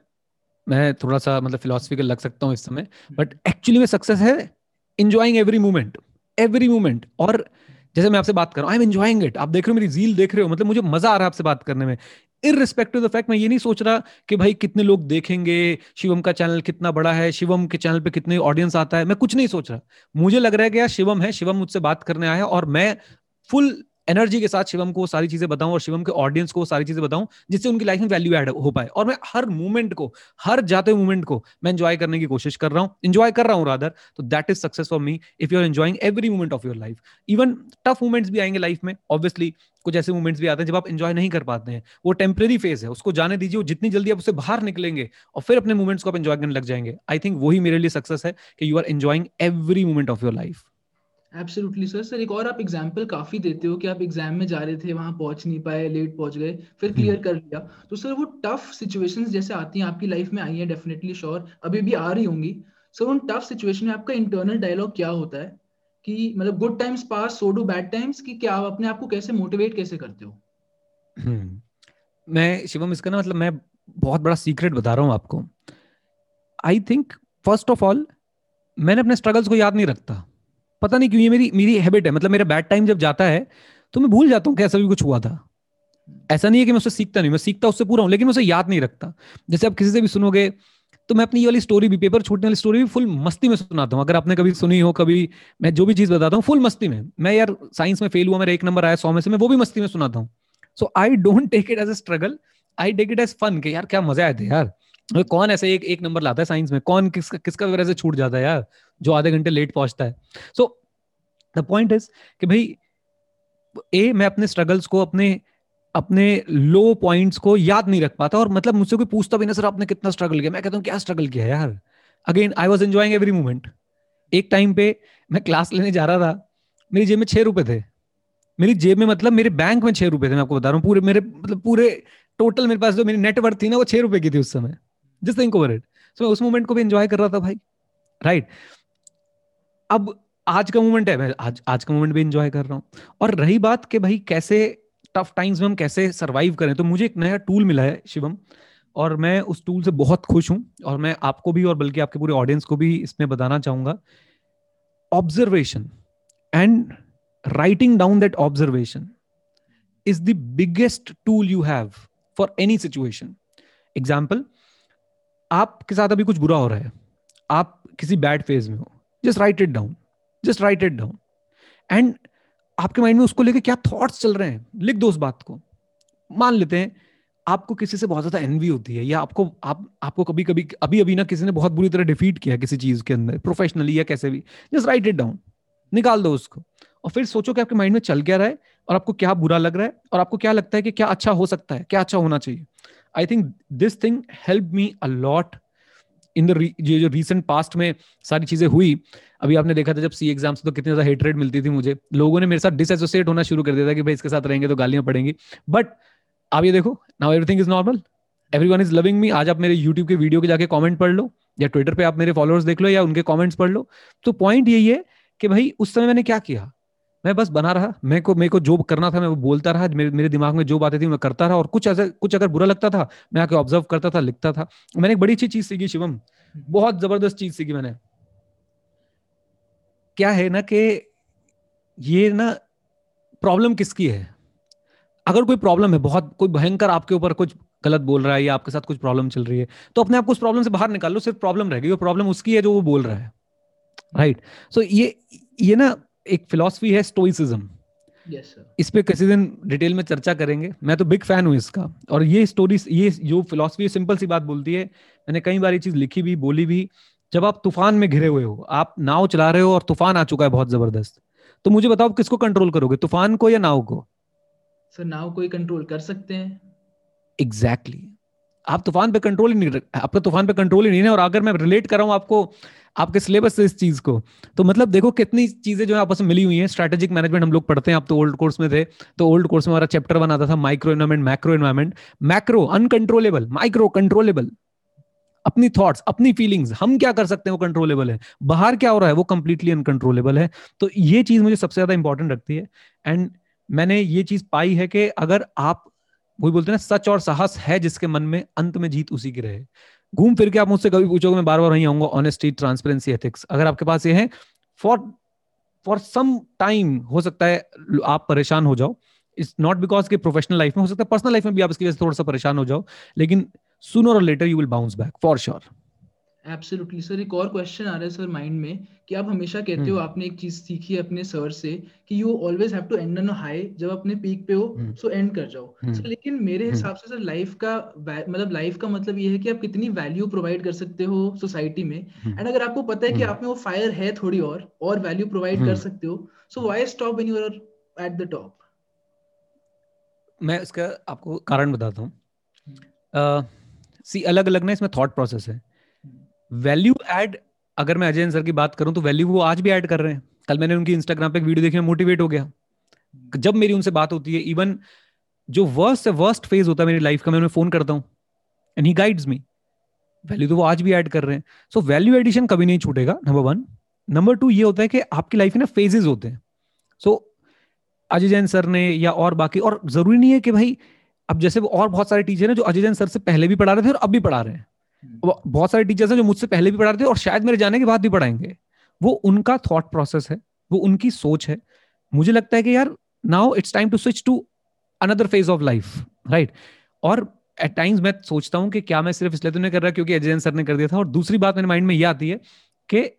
मैं थोड़ा सा मतलब फिलोसफिकल लग सकता हूं इस समय, बट एक्चुअली में सक्सेस है एंजॉयिंग एवरी मोमेंट. और जैसे मैं आपसे बात कर रहा हूं, आई एम एंजॉयिंग इट, आप देख रहे हो, मेरी रील देख रहे हो, मतलब मुझे मजा आ रहा है आपसे बात करने में. इररिस्पेक्टिव ऑफ द फैक्ट, मैं ये नहीं सोच रहा कि भाई कितने लोग देखेंगे, शिवम का चैनल कितना बड़ा है, शिवम के चैनल पे कितने ऑडियंस आता है, मैं कुछ नहीं सोच रहा. मुझे लग रहा है कि यार शिवम है, शिवम मुझसे बात करने आया है, और मैं फुल एनर्जी के साथ शिवम को सारी चीजें बताऊं और शिवम के ऑडियंस को सारी चीजें बताऊं जिससे उनकी लाइफ में वैल्यू ऐड हो पाए. और मैं हर मूवमेंट को, हर जाते मूवमेंट को मैं एंजॉय करने की कोशिश कर रहा हूं, रादर. तो that is success for me if you are enjoying every moment of your life. Even tough moments भी आएंगे लाइफ में, ऑब्वियसली कुछ ऐसे मोमेंट्स भी आते हैं जब आप एंजॉय नहीं कर पाते हैं, वो टेम्परेरी फेज है, उसको जाने दीजिए. जितनी जल्दी आप उससे बाहर निकलेंगे और फिर अपने मोमेंट्स को आप एंजॉय करने लग जाएंगे, आई थिंक वही मेरे लिए सक्सेस है कि you are enjoying every moment of your life. Absolutely sir, एक और आप एग्जाम्पल काफी देते हो कि आप एग्जाम में जा रहे थे, वहां पहुंच नहीं पाए, लेट पहुंच गए, फिर क्लियर कर लिया. तो सर, वो टफ सिचुएशंस जैसे आती हैं आपकी लाइफ में, आई है डेफिनेटली, श्योर अभी भी आ रही होंगी. सर, उन टफ सिचुएशन में आपका इंटरनल डायलॉग क्या होता है? कि मतलब good times pass so do bad times, कि क्या आप अपने आप को कैसे मोटिवेट कैसे करते हो? मैं शिवम, इसका ना मतलब मैं बहुत बड़ा सीक्रेट बता रहा हूँ आपको. I think first of all मैंने अपने स्ट्रगल्स को याद नहीं रखता, पता नहीं क्यों, ये मेरी हैबिट है. मतलब मेरा बैड टाइम जब जाता है तो मैं भूल जाता हूँ कि ऐसा भी कुछ हुआ था. ऐसा नहीं है कि मैं उससे सीखता नहीं, मैं सीखता उससे पूरा हूँ, लेकिन मैं उसे याद नहीं रखता. जैसे आप किसी से भी सुनोगे तो मैं अपनी ये वाली स्टोरी भी, पेपर छूटने वाली स्टोरी भी फुल मस्ती में सुनाता हूँ. अगर आपने कभी सुनी हो, कभी मैं जो भी चीज़ बताता हूँ फुल मस्ती में. मैं यार साइंस में फेल हुआ, मेरा 1 नंबर आया 100 में से, मैं वो भी मस्ती में सुनाता हूँ. So I don't take it as a struggle, I take it as fun. यार क्या मजा आया था यार, कौन ऐसे 1 नंबर लाता है साइंस में, कौन किसका वगैरह से छूट जाता है यार, जो आधे घंटे लेट पहुंचता है. सो द पॉइंट इज कि भाई मैं अपने स्ट्रगल्स को, अपने लो पॉइंट्स को याद नहीं रख पाता. और मतलब मुझसे कोई पूछता भी नहीं, सर आपने कितना स्ट्रगल किया, मैं कहता हूँ क्या स्ट्रगल किया यार. Again, I was enjoying every moment. एक टाइम पे मैं क्लास लेने जा रहा था, मेरी जेब में 6 रुपए थे, मेरी जेब में मतलब मेरे बैंक में 6 रुपए थे. मैं आपको बता रहा हूँ, पूरे मेरे मतलब पूरे टोटल मेरे पास जो मेरी नेटवर्थ थी ना, वो 6 रुपए की थी उस समय. Just think over it. So, मैं उस मोमेंट को भी एंजॉय कर रहा था भाई, राइट. अब आज का मोमेंट है, मैं आज का मोमेंट भी एंजॉय कर रहा हूँ. और रही बात कि भाई कैसे टफ टाइम्स में हम कैसे सर्वाइव करें, तो मुझे एक नया टूल मिला है शिवम, और मैं उस टूल से बहुत खुश हूँ. और मैं आपको भी, और बल्कि आपके पूरे ऑडियंस को भी इसमें बताना चाहूंगा, observation and writing down that observation is the biggest tool you have for any situation. Example, आपके साथ अभी कुछ बुरा हो रहा है, आप किसी बैड फेज में हो, just write it down. And आपके माइंड में उसको लेके क्या थॉट्स चल रहे हैं, लिख दो उस बात को. मान लेते हैं आपको किसी से बहुत ज्यादा एनवी होती है, या आपको कभी कभी अभी ना किसी ने बहुत बुरी तरह डिफीट किया किसी चीज के अंदर, प्रोफेशनली या कैसे भी. जस्ट राइट इट डाउन, निकाल दो उसको, और फिर सोचो कि आपके माइंड में चल क्या रहा है, और आपको क्या बुरा लग रहा है, और आपको क्या लगता है कि क्या अच्छा हो सकता है, क्या अच्छा होना चाहिए. I think this thing helped me a lot in the जो recent past में सारी चीजें हुई. अभी आपने देखा था जब सी एग्जाम्स, तो कितनी ज्यादा हेटरेट मिलती थी मुझे, लोगों ने मेरे साथ डिसएसोसिएट होना शुरू कर दिया था कि भाई इसके साथ रहेंगे तो गालियां पड़ेंगी. बट आप ये देखो, now everything is normal, everyone is loving me. आज आप मेरे यूट्यूब के वीडियो के जाके कमेंट पढ़ लो, या ट्विटर पे आप मेरे फॉलोअर्स देख लो, या उनके कमेंट्स पढ़ लो. तो पॉइंट यही है कि भाई उस समय मैंने क्या किया, मैं बस बना रहा, मेरे को जो करना था मैं वो बोलता रहा, मेरे दिमाग में जो बातें थी मैं करता रहा, और कुछ अगर बुरा लगता था मैं आके ऑब्जर्व करता था, लिखता था. मैंने एक बड़ी अच्छी चीज सीखी शिवम, बहुत जबरदस्त चीज सीखी मैंने. क्या है ना कि ये ना प्रॉब्लम किसकी है, अगर कोई प्रॉब्लम है, बहुत कोई भयंकर आपके ऊपर कुछ गलत बोल रहा है, या आपके साथ कुछ प्रॉब्लम चल रही है, तो अपने आप को उस प्रॉब्लम से बाहर निकाल लो. सिर्फ प्रॉब्लम रहेगी, वो प्रॉब्लम उसकी है जो वो बोल रहा है, राइट. सो ये ना एक फिलॉसफी है स्टोइसिज्म. Yes, sir. इस पे किसी दिन डिटेल में चर्चा करेंगे, मैं तो बिग फैन हूँ इसका. और ये स्टोरीज, ये जो फिलॉसफी है, सिंपल सी बात बोलती है, मैंने कई बार ये चीज लिखी भी, बोली भी. जब आप तूफान में घिरे हुए हो, आप नाव चला रहे हो और तूफान आ चुका है बहुत जबरदस्त, तो मुझे बताओ किसको कंट्रोल करोगे, तूफान को या नाव को? सर, नाव को ही कंट्रोल कर सकते हैं. एग्जैक्टली आप तूफान पे कंट्रोल ही नहीं, आपका तूफान पे कंट्रोल ही नहीं है। और अगर मैं रिलेट कर रहा हूँ आपको आपके सिलेबस से इस चीज को, तो मतलब देखो कितनी चीजें जो है आपस में मिली हुई हैं। स्ट्रेटेजिक मैनेजमेंट हम लोग पढ़ते हैं, आप तो ओल्ड कोर्स में थे, तो ओल्ड कोर्स में हमारा चैप्टर बनाता था micro environment, macro environment, macro uncontrollable, micro controllable, अपनी थॉट्स, अपनी फीलिंग्स, हम क्या कर सकते हैं वो कंट्रोलेबल है, बाहर क्या हो रहा है वो कंप्लीटली अनकंट्रोलेबल है। तो ये चीज मुझे सबसे ज्यादा इंपॉर्टेंट लगती है। एंड मैंने ये चीज पाई है कि अगर आप वही बोलते हैं ना, सच और साहस है जिसके मन में, अंत में जीत उसी की रहे। घूम फिर के आप मुझसे कभी पूछोगे मैं बार बार वहीं आऊंगा, ऑनेस्टी, ट्रांसपेरेंसी, एथिक्स। अगर आपके पास ये है, फॉर सम टाइम हो सकता है आप परेशान हो जाओ, इट्स नॉट बिकॉज के प्रोफेशनल लाइफ में, हो सकता है पर्सनल लाइफ में भी आप इसकी वजह से थोड़ा सा परेशान हो जाओ, लेकिन सूनर और later you will bounce back for sure. Absolutely sir, एक और क्वेश्चन आ रहा है सर माइंड में कि आप हमेशा कहते हो आपने एक चीज सीखी है अपने सर से कि you always have to end on a high, जब अपने पीक पे हो सो एंड कर जाओ सर। लेकिन मेरे हिसाब से सर लाइफ का मतलब ये है कि आप कितनी वैल्यू प्रोवाइड कर सकते हो सोसाइटी में, एंड अगर आपको पता है कि आप में वो फायर है थोड़ी और वैल्यू प्रोवाइड कर सकते हो, so why stop when you are at the top. मैं इसका आपको कारण बताता हूँ। अलग अलग ना इसमें थॉट प्रोसेस है। वैल्यू ऐड, अगर मैं अजय सर की बात करूं तो वैल्यू वो आज भी ऐड कर रहे हैं। कल मैंने उनकी इंस्टाग्राम पे एक वीडियो देखी, मैं मोटिवेट हो गया। जब मेरी उनसे बात होती है, इवन जो वर्स्ट से वर्स्ट फेज होता है मेरी लाइफ का, मैं उन्हें फोन करता हूं and he guides me. Value तो वो आज भी ऐड कर रहे हैं। सो वैल्यू एडिशन कभी नहीं छूटेगा, नंबर वन। नंबर टू ये होता है कि आपकी लाइफ में ना फेजेस होते हैं। सो अजय जैन सर ने या और बाकी, और जरूरी नहीं है कि भाई अब जैसे और बहुत सारे टीचर हैं जो अजय जैन सर से पहले भी पढ़ा रहे थे और अब भी पढ़ा रहे हैं, बहुत सारे टीचर्स हैं जो मुझसे पहले भी पढ़ा रहे थे और शायद मेरे जाने के बाद भी पढ़ाएंगे। वो उनका थॉट प्रोसेस है, वो उनकी सोच है। मुझे लगता है कि यार now it's time to switch to another phase of life, right. और एट टाइम्स मैं सोचता हूं कि क्या मैं सिर्फ इसलिए तो नहीं कर रहा क्योंकि अजय सर ने कर दिया था। और दूसरी बात मेरे माइंड में ये आती है कि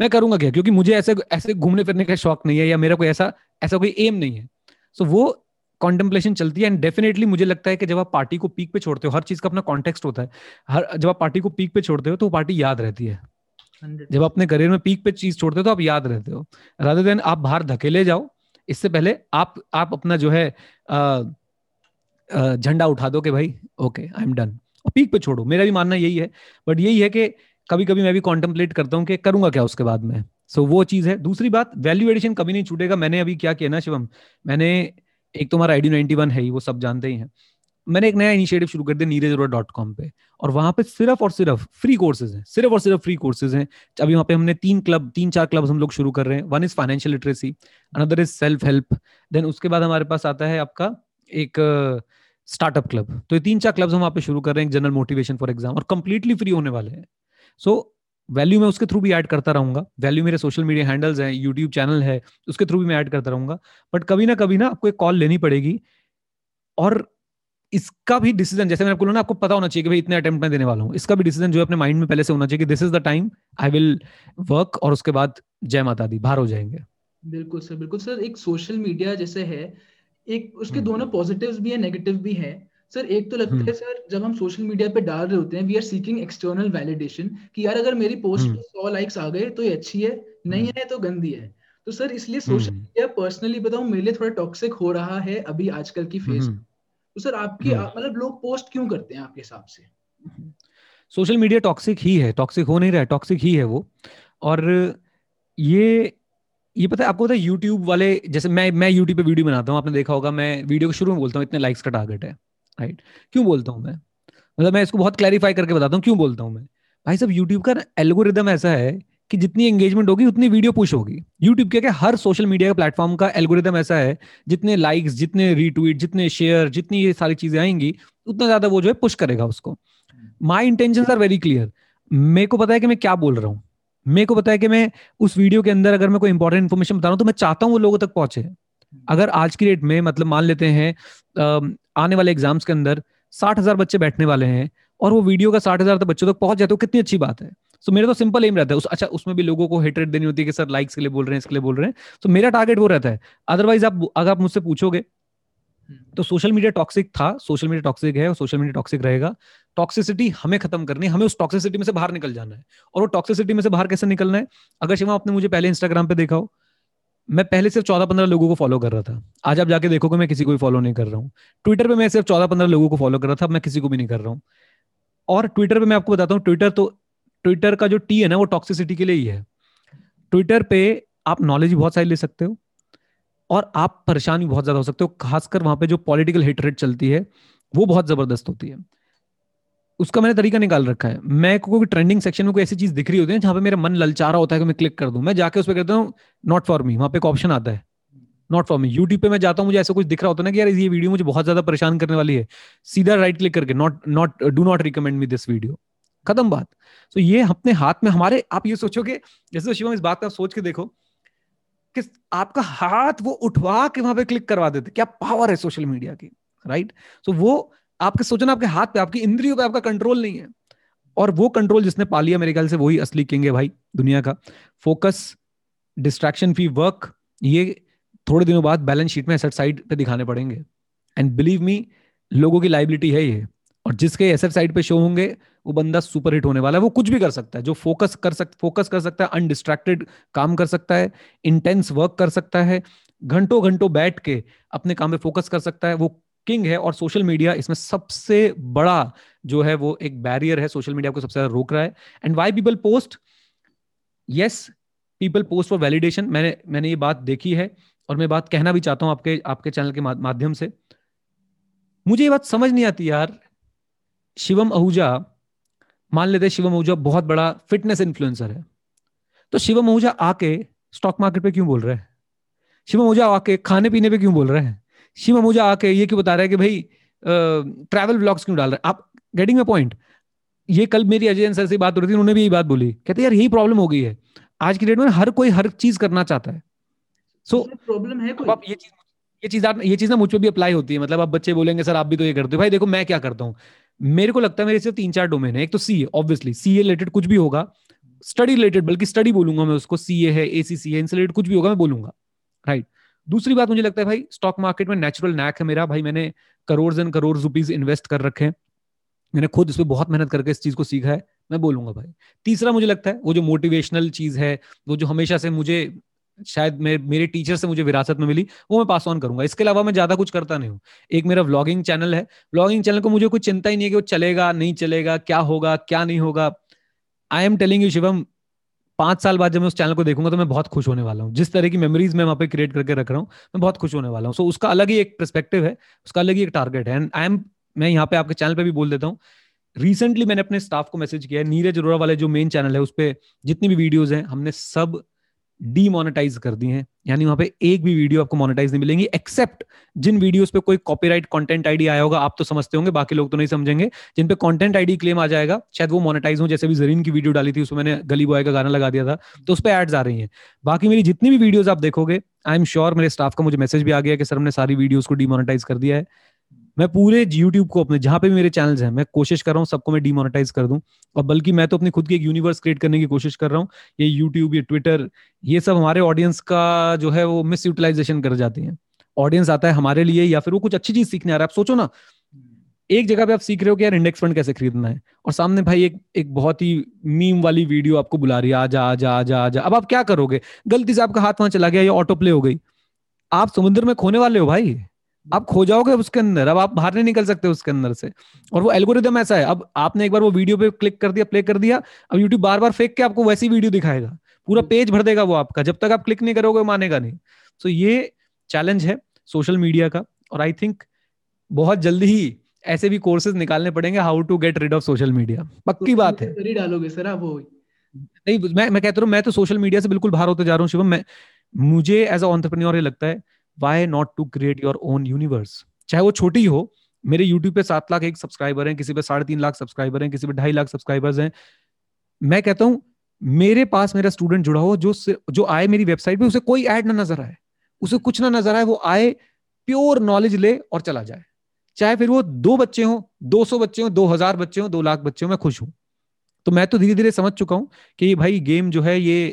मैं करूंगा क्या, क्योंकि मुझे ऐसे ऐसे घूमने फिरने का शौक नहीं है या मेरा कोई ऐसा कोई एम नहीं है। सो वो कॉन्टेम्पलेशन चलती है। एंड डेफिनेटली मुझे लगता है कि जब आप पार्टी को पीक पे छोड़ते हो, हर चीज का अपना कॉन्टेक्स्ट होता है, जब आप पार्टी को पीक पे छोड़ते हो तो पार्टी याद रहती है। 100%. जब अपने करियर में पीक पे चीज छोड़ते हो तो आप याद रहते हो, रादर देन आप बाहर धकेले जाओ। इससे पहले आप अपना जो है झंडा उठा दो कि भाई okay I am done, peak पे छोड़ो। मेरा भी मानना यही है, बट यही है कि कभी कभी मैं भी कॉन्टेम्पलेट करता हूँ कि करूंगा क्या उसके बाद में। सो वो चीज है। दूसरी बात, वैल्यू एडिशन कभी नहीं छूटेगा। मैंने अभी क्या किया ना शिवम, मैंने एक तो हमारा Edu91 है ही, वो सब जानते ही हैं। मैंने एक नया इनिशिएटिव शुरू कर दिया neerajarora.com पे, और वहां पे सिर्फ और सिर्फ फ्री कोर्सेज हैं, सिर्फ और सिर्फ फ्री कोर्सेज हैं। अभी वहां पे हमने 3-4 क्लब्स हम लोग शुरू कर रहे हैं। One is financial literacy, another is self help, then उसके बाद हमारे पास आता है आपका एक स्टार्टअप क्लब। तो ये 3-4 क्लब्स हम वहां पे शुरू कर रहे हैं, जनरल मोटिवेशन फॉर एग्जाम, और कंप्लीटली फ्री होने वाले हैं। सो वैल्यू मैं उसके थ्रू भी ऐड करता रहूंगा। वैल्यू मेरे सोशल मीडिया हैंडल्स हैं, यूट्यूब चैनल है, उसके थ्रू भी मैं ऐड करता रहूंगा। बट कभी ना आपको एक कॉल लेनी पड़ेगी, और इसका भी डिसीजन, जैसे मैंने आपको बोला ना, आपको पता होना चाहिए कि भाई इतने अटेम्प्ट में देने वाला हूँ। इसका भी डिसीजन जो है अपने माइंड में पहले से होना चाहिए कि this is the time I will work, और उसके बाद जय माता दी, बाहर हो जाएंगे। बिल्कुल सर, बिल्कुल सर। एक सोशल मीडिया जैसे है, एक उसके दोनों पॉजिटिव्स भी है, नेगेटिव भी है सर। एक तो लगता है सर, जब हम सोशल मीडिया पे डाल रहे होते हैं, we are seeking external validation कि यार अगर मेरी पोस्ट पे 100 लाइक्स आ गए तो ये अच्छी है, नहीं आए तो गंदी है। तो सर इसलिए सोशल मीडिया पर्सनली बताऊं मेरे लिए थोड़ा टॉक्सिक हो रहा है अभी आजकल की फेस। तो सर आपकी मतलब लोग पोस्ट क्यों करते हैं आपके हिसाब से? सोशल मीडिया टॉक्सिक ही है, टॉक्सिक हो नहीं रहा है, टॉक्सिक ही है वो। और ये पता है आपको, पता है यूट्यूब वाले, जैसे मैं यूट्यूब पे वीडियो बनाता हूँ, आपने देखा होगा मैं वीडियो के शुरू में बोलता हूँ इतने लाइक्स का टारगेट है, राइट। क्यों बोलता हूँ मैं इसको बहुत क्लैरिफाई करके बताता हूँ क्यों बोलता हूँ मैं। भाई साहब, यूट्यूब का एल्गोरिदम ऐसा है कि जितनी एंगेजमेंट होगी उतनी वीडियो पुश होगी। यूट्यूब के हर सोशल मीडिया प्लेटफॉर्म का एल्गोरिदम ऐसा है, जितने लाइक्स, जितने रीट्वीट, जितने शेयर, जितनी ये सारी चीजें आएंगी उतना ज्यादा वो जो है पुश करेगा उसको। My intentions are very clear. मेरे को पता है कि मैं क्या बोल रहा हूँ, मेरे को पता है कि मैं उस वीडियो के अंदर अगर मैं कोई इंपॉर्टेंट इन्फॉर्मेशन बता रहा हूँ तो मैं चाहता हूँ वो लोगों तक पहुंचे। अगर आज की डेट में, मतलब मान लेते हैं आने वाले एग्जाम्स के अंदर 60,000 बच्चे बैठने वाले हैं और वो वीडियो का 60,000 बच्चों तक पहुंच जाते हो, कितनी अच्छी बात है। सो मेरा तो सिंपल एम रहता है अच्छा, उसमें भी लोगों को हेटरेट देनी होती है कि सर लाइक्स के लिए बोल रहे हैं, इसके लिए बोल रहे हैं। तो मेरा टारगेट वो रहता है। अदरवाइज अगर आप मुझसे पूछोगे तो सोशल मीडिया टॉक्सिक था, सोशल मीडिया टॉक्सिक है और सोशल मीडिया टॉक्सिक रहेगा। टॉक्सिसिटी हमें खत्म करनी है, हमें उस टॉक्सिसिटी में से बाहर निकल जाना है। और वो टॉक्सिसिटी में से बाहर कैसे निकलना है? अगर शिवम आपने मुझे पहले इंस्टाग्राम पे देखा हो, मैं पहले सिर्फ 14-15 लोगों को फॉलो कर रहा था, आज आप जाके देखोगे मैं किसी को भी फॉलो नहीं कर रहा हूँ। ट्विटर पे मैं सिर्फ 14-15 लोगों को फॉलो कर रहा था, अब मैं किसी को भी नहीं कर रहा हूँ। और ट्विटर पे मैं आपको बताता हूँ, ट्विटर का जो टी है ना वो टॉक्सिसिटी के लिए ही है। ट्विटर पे आप नॉलेज बहुत सारी ले सकते हो और आप परेशान भी बहुत ज्यादा हो सकते हो, खासकर वहां पे जो पॉलिटिकल हेटरेट चलती है वो बहुत जबरदस्त होती है। उसका मैंने तरीका निकाल रखा है, मैं कोई ट्रेंडिंग सेक्शन में कोई ऐसी चीज दिख रही होती है जहां पे मेरा मन ललचा रहा होता है कि मैं क्लिक कर दूं, मैं जाके उस पे करता हूं नॉट फॉर मी, वहां पे एक ऑप्शन आता है नॉट फॉर मी। यूट्यूब पे मैं जाता हूं, मुझे ऐसा कुछ दिख रहा होता है ना कि यार ये वीडियो मुझे बहुत ज्यादा परेशान करने वाली है, सीधा राइट क्लिक करके not do not recommend me this video, खत्म बात। तो ये अपने हाथ में हमारे, आप ये सोचो कि जैसे शिवम इस बात का सोच के देखो कि आपका हाथ वो उठवा के वहां पे क्लिक करवा देते, क्या पावर है सोशल मीडिया की, राइट। तो वो आपके सोचना, आपके हाथ पे, आपकी इंद्रियों पे आपका कंट्रोल नहीं है, और वो कंट्रोल जिसने पा लिया मेरे ख्याल से वही असली किंग है भाई दुनिया का। फोकस, डिस्ट्रैक्शन फ्री वर्क, ये थोड़े दिनों बाद बैलेंस शीट में एसेट साइड पे दिखाने पड़ेंगे, एंड बिलीव मी लोगों की लायबिलिटी है ये, और जिसके एसेट साइड पे शो होंगे वो बंदा सुपर हिट होने वाला है। वो कुछ भी कर सकता है, जो फोकस कर सकता है, अनडिस्ट्रैक्टेड काम कर सकता है, इंटेंस वर्क कर सकता है, घंटों घंटों बैठ के अपने काम पे फोकस कर सकता है, वो किंग है। और सोशल मीडिया इसमें सबसे बड़ा जो है वो एक बैरियर है, सोशल मीडिया को सबसे ज्यादा रोक रहा है। And why people post, yes people post for validation, मैंने ये बात देखी है और मैं बात कहना भी चाहता हूं आपके चैनल के माध्यम से। मुझे ये बात समझ नहीं आती यार, शिवम आहूजा, मान लेते हैं शिवम आहूजा बहुत बड़ा फिटनेस इन्फ्लुएंसर है, तो शिवम आहूजा आके स्टॉक मार्केट पे क्यों बोल रहा है, शिवम आहूजा आके खाने पीने पे क्यों बोल रहा है, शिवम आहूजा आके ये क्यों बता रहा है कि भाई ट्रैवल व्लॉग्स क्यों डाल रहा है, आप गेटिंग माय पॉइंट। ये कल मेरी अजय जैन सर से बात हो रही थी, उन्होंने भी यही बात बोली, कहते यार यही प्रॉब्लम हो गई है आज की डेट में, हर कोई हर चीज करना चाहता है। सो प्रॉब्लम है कोई? ये चीज ना मुझ पे भी अप्लाई होती है, मतलब आप बच्चे बोलेंगे सर आप भी तो ये करते हो, भाई देखो मैं क्या करता हूँ, मेरे को लगता है मेरे से 3-4 डोमेन है, एक तो सीए, ऑब्वियसली सीए रिलेटेड कुछ भी होगा, स्टडी रिलेटेड, बल्कि स्टडी बोलूंगा मैं उसको, सीए है, एसीसी है, इनसे रिलेटेड कुछ भी होगा मैं बोलूंगा, राइट। दूसरी बात मुझे लगता है भाई स्टॉक मार्केट में नेचुरल नैक है मेरा, भाई मैंने crore and crore rupees invest कर रखे हैं, मैंने खुद इसमें बहुत मेहनत करके इस चीज को सीखा है, मैं बोलूंगा भाई। तीसरा मुझे लगता है वो जो मोटिवेशनल चीज है, वो जो हमेशा से मुझे शायद मेरे टीचर से मुझे विरासत में मिली, वो मैं पास ऑन करूंगा। इसके अलावा मैं ज्यादा कुछ करता नहीं हूँ। एक मेरा व्लॉगिंग चैनल है, व्लॉगिंग चैनल को मुझे कोई चिंता ही नहीं है कि वो चलेगा नहीं चलेगा, क्या होगा क्या नहीं होगा। I am telling you Shivam, 5 साल बाद जब मैं उस चैनल को देखूंगा तो मैं बहुत खुश होने वाला हूँ। जिस तरह की मेमोरीज मैं वहाँ पे क्रिएट करके रख रहा हूँ, मैं बहुत खुश होने वाला हूँ। सो उसका अलग ही एक पर्सपेक्टिव है, उसका अलग ही एक टारगेट है। एंड मैं यहाँ पे आपके चैनल पे भी बोल देता हूँ, रिसेंटली मैंने अपने स्टाफ को मैसेज किया है, नीरज अरोरा वाले जो मेन चैनल है उस पे जितनी भी वीडियोज हैं हमने सब डीमोनेटाइज कर दी हैं, यानी वहां पे एक भी वीडियो आपको मोनेटाइज नहीं मिलेंगी, एक्सेप्ट जिन वीडियोस पे कोई कॉपीराइट कंटेंट आईडी आया होगा। आप तो समझते होंगे, बाकी लोग तो नहीं समझेंगे। जिन पे कंटेंट आईडी क्लेम आ जाएगा शायद वो मोनेटाइज हो, जैसे भी जरीन की वीडियो डाली थी उसमें मैंने गली बॉय का गाना लगा दिया था तो उस पे एड्स आ रही है। बाकी मेरी जितनी भी वीडियोज आप देखोगे, आई एम श्योर मेरे स्टाफ का मुझे मैसेज भी आ गया कि सर हमने सारी वीडियोज को डीमोनेटाइज कर दिया है। मैं पूरे यूट्यूब को अपने जहां पे भी मेरे चैनल्स हैं मैं कोशिश कर रहा हूँ सबको मैं डीमोनेटाइज कर दूं, और बल्कि मैं तो अपनी खुद की एक यूनिवर्स क्रिएट करने की कोशिश कर रहा हूँ। ये यूट्यूब, ये ट्विटर, ये सब हमारे ऑडियंस का जो है वो मिस यूटिलाइजेशन कर जाती है। ऑडियंस आता है हमारे लिए या फिर वो कुछ अच्छी चीज सीखने आ रहा है। आप सोचो ना, एक जगह पे आप सीख रहे हो कि यार इंडेक्स फंड कैसे खरीदना है, और सामने भाई एक बहुत ही मीम वाली वीडियो आपको बुला रही है, आजा आजा आजा आजा। अब आप क्या करोगे? गलती से आपका हाथ वहां चला गया या ऑटो प्ले हो गई, आप समुद्र में खोने वाले हो भाई, आप खो जाओगे उसके अंदर। अब आप बाहर नहीं निकल सकते उसके अंदर से, और वो एल्गोरिदम ऐसा है। अब आपने एक बार वो वीडियो पे क्लिक कर दिया, प्ले कर दिया, अब यूट्यूब बार बार फेंक के आपको वैसी वीडियो दिखाएगा, पूरा पेज भर देगा वो आपका, जब तक आप क्लिक नहीं करोगे मानेगा नहीं। सो ये चैलेंज है सोशल मीडिया का, और आई थिंक बहुत जल्दी ही ऐसे भी कोर्सेज निकालने पड़ेंगे, how to get rid of social media. पक्की बात है, डालोगे सर आप वो नहीं, मैं कहता हूँ मैं तो सोशल मीडिया से बिल्कुल बाहर होते जा रहा हूँ शिवम। मुझे एज अ एंटरप्रेन्योर ये लगता है, Why not to create your own universe? चाहे वो छोटी हो। मेरे YouTube पे 7 लाख एक सब्सक्राइबर हैं, किसी पे 3.5 लाख सब्सक्राइबर हैं, किसी पे 2.5 लाख सब्सक्राइबर्स हैं। मैं कहता हूँ मेरे पास मेरा स्टूडेंट जुड़ा हो, जो आए मेरी वेबसाइट पे उसे कोई ऐड ना नजर आए, उसे कुछ ना नजर आए, वो आए प्योर नॉलेज ले और चला जाए। चाहे फिर वो 2 बच्चे हों, 200 बच्चे हों, 2000 बच्चे हों, 2 लाख बच्चे हों, मैं खुश हूँ। तो मैं तो धीरे धीरे समझ चुका हूँ कि भाई गेम जो है ये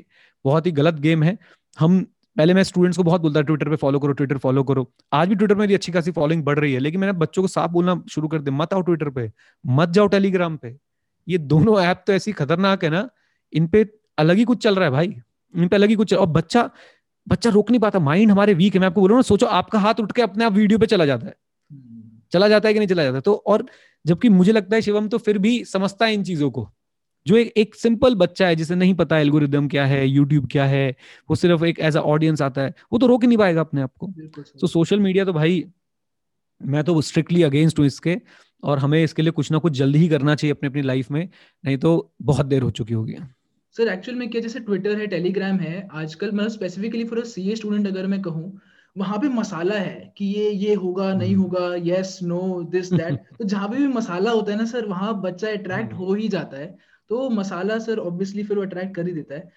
बहुत ही गलत गेम है। हम पहले मैं स्टूडेंट्स को बहुत बोलता है ट्विटर पे फॉलो करो, ट्विटर फॉलो करो। आज भी ट्विटर में मेरी अच्छी खासी फॉलोइंग बढ़ रही है, लेकिन मैंने बच्चों को साफ बोलना शुरू कर दिया, मत आओ ट्विटर पे, मत जाओ टेलीग्राम पे। ये दोनों ऐप तो ऐसी खतरनाक है ना, इन पे अलग ही कुछ चल रहा है भाई, और बच्चा बच्चा रोक नहीं पाता, माइंड हमारे वीक है। मैं आपको बोल रहा हूँ, सोचो आपका हाथ उठ के अपने आप वीडियो पे चला जाता है, चला जाता है कि नहीं चला जाता है? तो और जबकि मुझे लगता है शिवम तो फिर भी समझता है इन चीजों को, जो एक सिंपल बच्चा है जिसे नहीं पता एल्गोरिदम क्या है, यूट्यूब क्या है, वो सिर्फ एक एज अ ऑडियंस आता है, वो तो रोक ही नहीं पाएगा अपने आप को। तो सोशल मीडिया तो भाई मैं तो स्ट्रिक्टली अगेंस्ट हूँ इसके, और हमें इसके लिए कुछ ना कुछ जल्दी ही करना चाहिए अपनी अपनी लाइफ में, नहीं तो बहुत देर हो चुकी होगी। सर एक्चुअल में क्या, जैसे ट्विटर है, टेलीग्राम है, आजकल मैं specifically for a CA student अगर मैं कहूँ, वहां पे मसाला है कि ये होगा, नहीं होगा, यस नो दिस दैट, तो जहाँ पे भी मसाला होता है ना सर, वहां बच्चा अट्रैक्ट हो ही जाता है। तो मसाला सर ऑब्वियसली फिर वो अट्रैक्ट कर ही देता है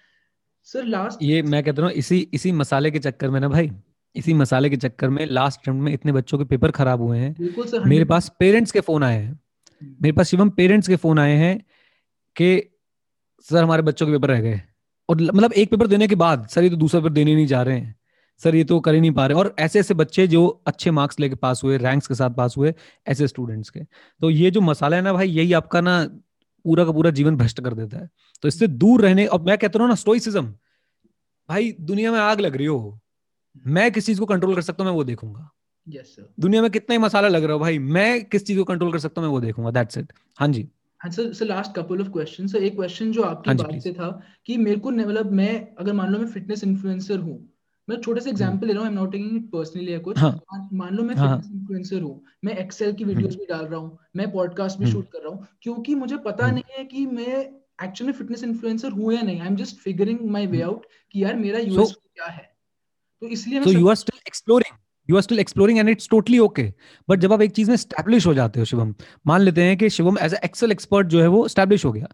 सर। लास्ट ये मैं कहता हूँ, इसी मसाले के चक्कर में ना भाई, इसी मसाले के चक्कर में लास्ट अटेम्प्ट में इतने बच्चों के पेपर खराब हुए हैं। मेरे पास पेरेंट्स के फोन आए हैं, मेरे पास शिवम पेरेंट्स के फोन आए हैं कि सर हमारे बच्चों के पेपर रह गए, और मतलब एक पेपर देने के बाद सर ये तो दूसरा पेपर देने नहीं जा रहे हैं, सर ये तो कर ही नहीं पा रहे। और ऐसे ऐसे बच्चे जो अच्छे मार्क्स लेके पास हुए, रैंक्स के साथ पास हुए, ऐसे स्टूडेंट्स के। तो ये जो मसाला है ना भाई, यही आपका ना पूरा का पूरा जीवन भ्रष्ट कर देता है। तो इससे दूर रहने, और मैं कहता हूँ ना स्टोइसिज्म, भाई दुनिया में आग लग रही हो, मैं किस चीज को कंट्रोल कर सकता हूँ मैं वो देखूंगा। Yes sir. दुनिया में कितना ही मसाला लग रहा हो भाई, मैं किस चीज को कंट्रोल कर सकता हूँ मैं वो देखूंगा, दैट्स इट। हाँ जी। हाँ sir, last couple of question. Sir एक क्वेश्चन जो आपकी बात से था कि मेरे को, मतलब मैं अगर मान लो मैं फिटनेस इन्फ्लुएंसर हूँ, मैं छोटे से एग्जांपल ले रहा हूँ, I am not taking it personally या कुछ, मान लो मैं फिटनेस इन्फ्लुएंसर हूँ, मैं एक्सेल की वीडियोस भी डाल रहा हूँ, मैं पॉडकास्ट भी शूट कर रहा हूँ, क्योंकि मुझे पता नहीं है कि मैं एक्चुअली फिटनेस इन्फ्लुएंसर हूँ या नहीं, I am just figuring my way out कि यार मेरा यूएसपी क्या है। तो इसलिए so you are still exploring and it's totally okay. But जब आप एक चीज में एस्टैब्लिश हो जाते हो, शिवम मान लेते हैं कि Shivam as a Excel expert जो है वो एस्टैब्लिश हो गया,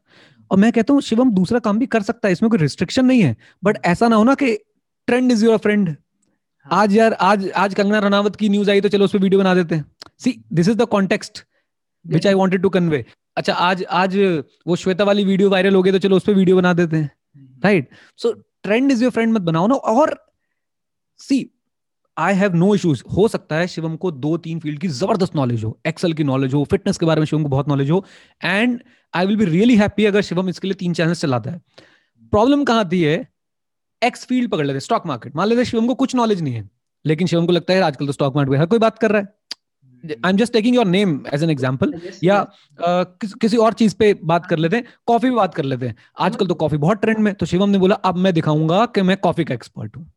और मैं कहता हूँ शिवम दूसरा काम भी कर सकता है, इसमें कोई रिस्ट्रिक्शन नहीं है। बट ऐसा ना हो ना कि ट्रेंड इज योर फ्रेंड। आज यार आज कंगना रनावत की न्यूज आई तो चलो उस पर वीडियो बना देते हैं। See this is the context which I wanted to convey. अच्छा आज वो श्वेता वाली वीडियो वायरल हो गई तो चलो उस पर वीडियो बना देते हैं, right? So trend is your friend मत बनाओ ना। और See, I have no issues. हो सकता है शिवम को 2-3 फील्ड की जबरदस्त नॉलेज हो, एक्सेल की नॉलेज हो, फिटनेस के बारे में शिवम को बहुत नॉलेज हो, and I will be really happy अगर शिवम इसके लिए 3 चैनल्स चलाता है। प्रॉब्लम कहाँ आती है, एक्स फील्ड पकड़ लेते हैं, स्टॉक मार्केट मान लेते हैं, शिवम को कुछ नॉलेज नहीं है, लेकिन शिवम को लगता है आजकल तो स्टॉक मार्केट में हर कोई बात कर रहा है। I am just taking your name as an example. या किसी और चीज पे बात कर लेते हैं, कॉफी पे बात कर लेते हैं, आजकल तो कॉफी बहुत ट्रेंड में। तो शिवम ने बोला अब मैं दिखाऊंगा कि मैं कॉफी का एक्सपर्ट हूँ,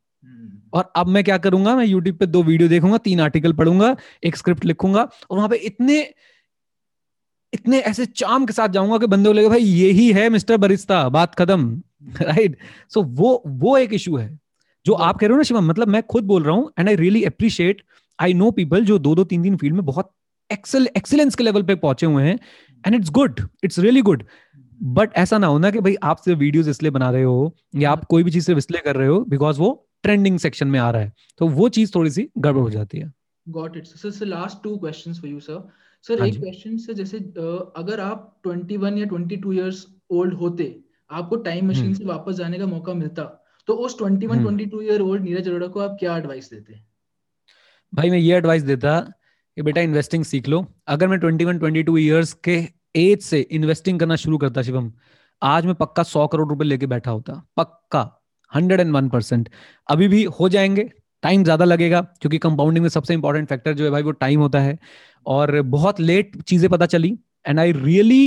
और अब मैं क्या करूंगा, मैं यूट्यूब पे 2 वीडियो देखूंगा, 3 आर्टिकल पढ़ूंगा, एक स्क्रिप्ट लिखूंगा, और वहां पे इतने इतने ऐसे चार्म के साथ जाऊंगा कि बंदे बोलेंगे भाई यही है मिस्टर बरिस्ता, बात खत्म, राइट? सो वो एक इशू है जो आप कह रहे हो ना शिवम, मतलब मैं खुद बोल रहा हूँ, and I really appreciate, I know people जो 2-3 फील्ड में बहुत एक्सेलेंस के लेवल पे पहुंचे हुए हैं, and it's good, it's really good. But ऐसा ना होना कि भाई आप सिर्फ वीडियोज इसलिए बना रहे हो, या आप कोई भी चीज सिर्फ इसलिए कर रहे हो बिकॉज वो ट्रेंडिंग सेक्शन में आ रहा है, तो वो चीज थोड़ी सी गड़बड़ हो जाती है। Got it. So last 2 questions for you, sir. Sir, एक question से जैसे अगर आप 21 या 22 years old होते, आपको टाइम मशीन से वापस जाने का मौका मिलता, तो उस 21, 22 year old नीरज अरोड़ा को आप क्या एडवाइस देते? भाई मैं ये एडवाइस देता कि बेटा इन्वेस्टिंग सीख लो। अगर मैं 21, 22 years के एज से इन्वेस्टिंग करना शुरू करता शिवम, आज मैं पक्का 100 करोड़ रुपए लेके बैठा होता, पक्का 101%। अभी भी हो जाएंगे, टाइम ज्यादा लगेगा, क्योंकि कंपाउंडिंग में सबसे इंपॉर्टेंट फैक्टर जो है भाई वो टाइम होता है, और बहुत लेट चीजें पता चली। And I really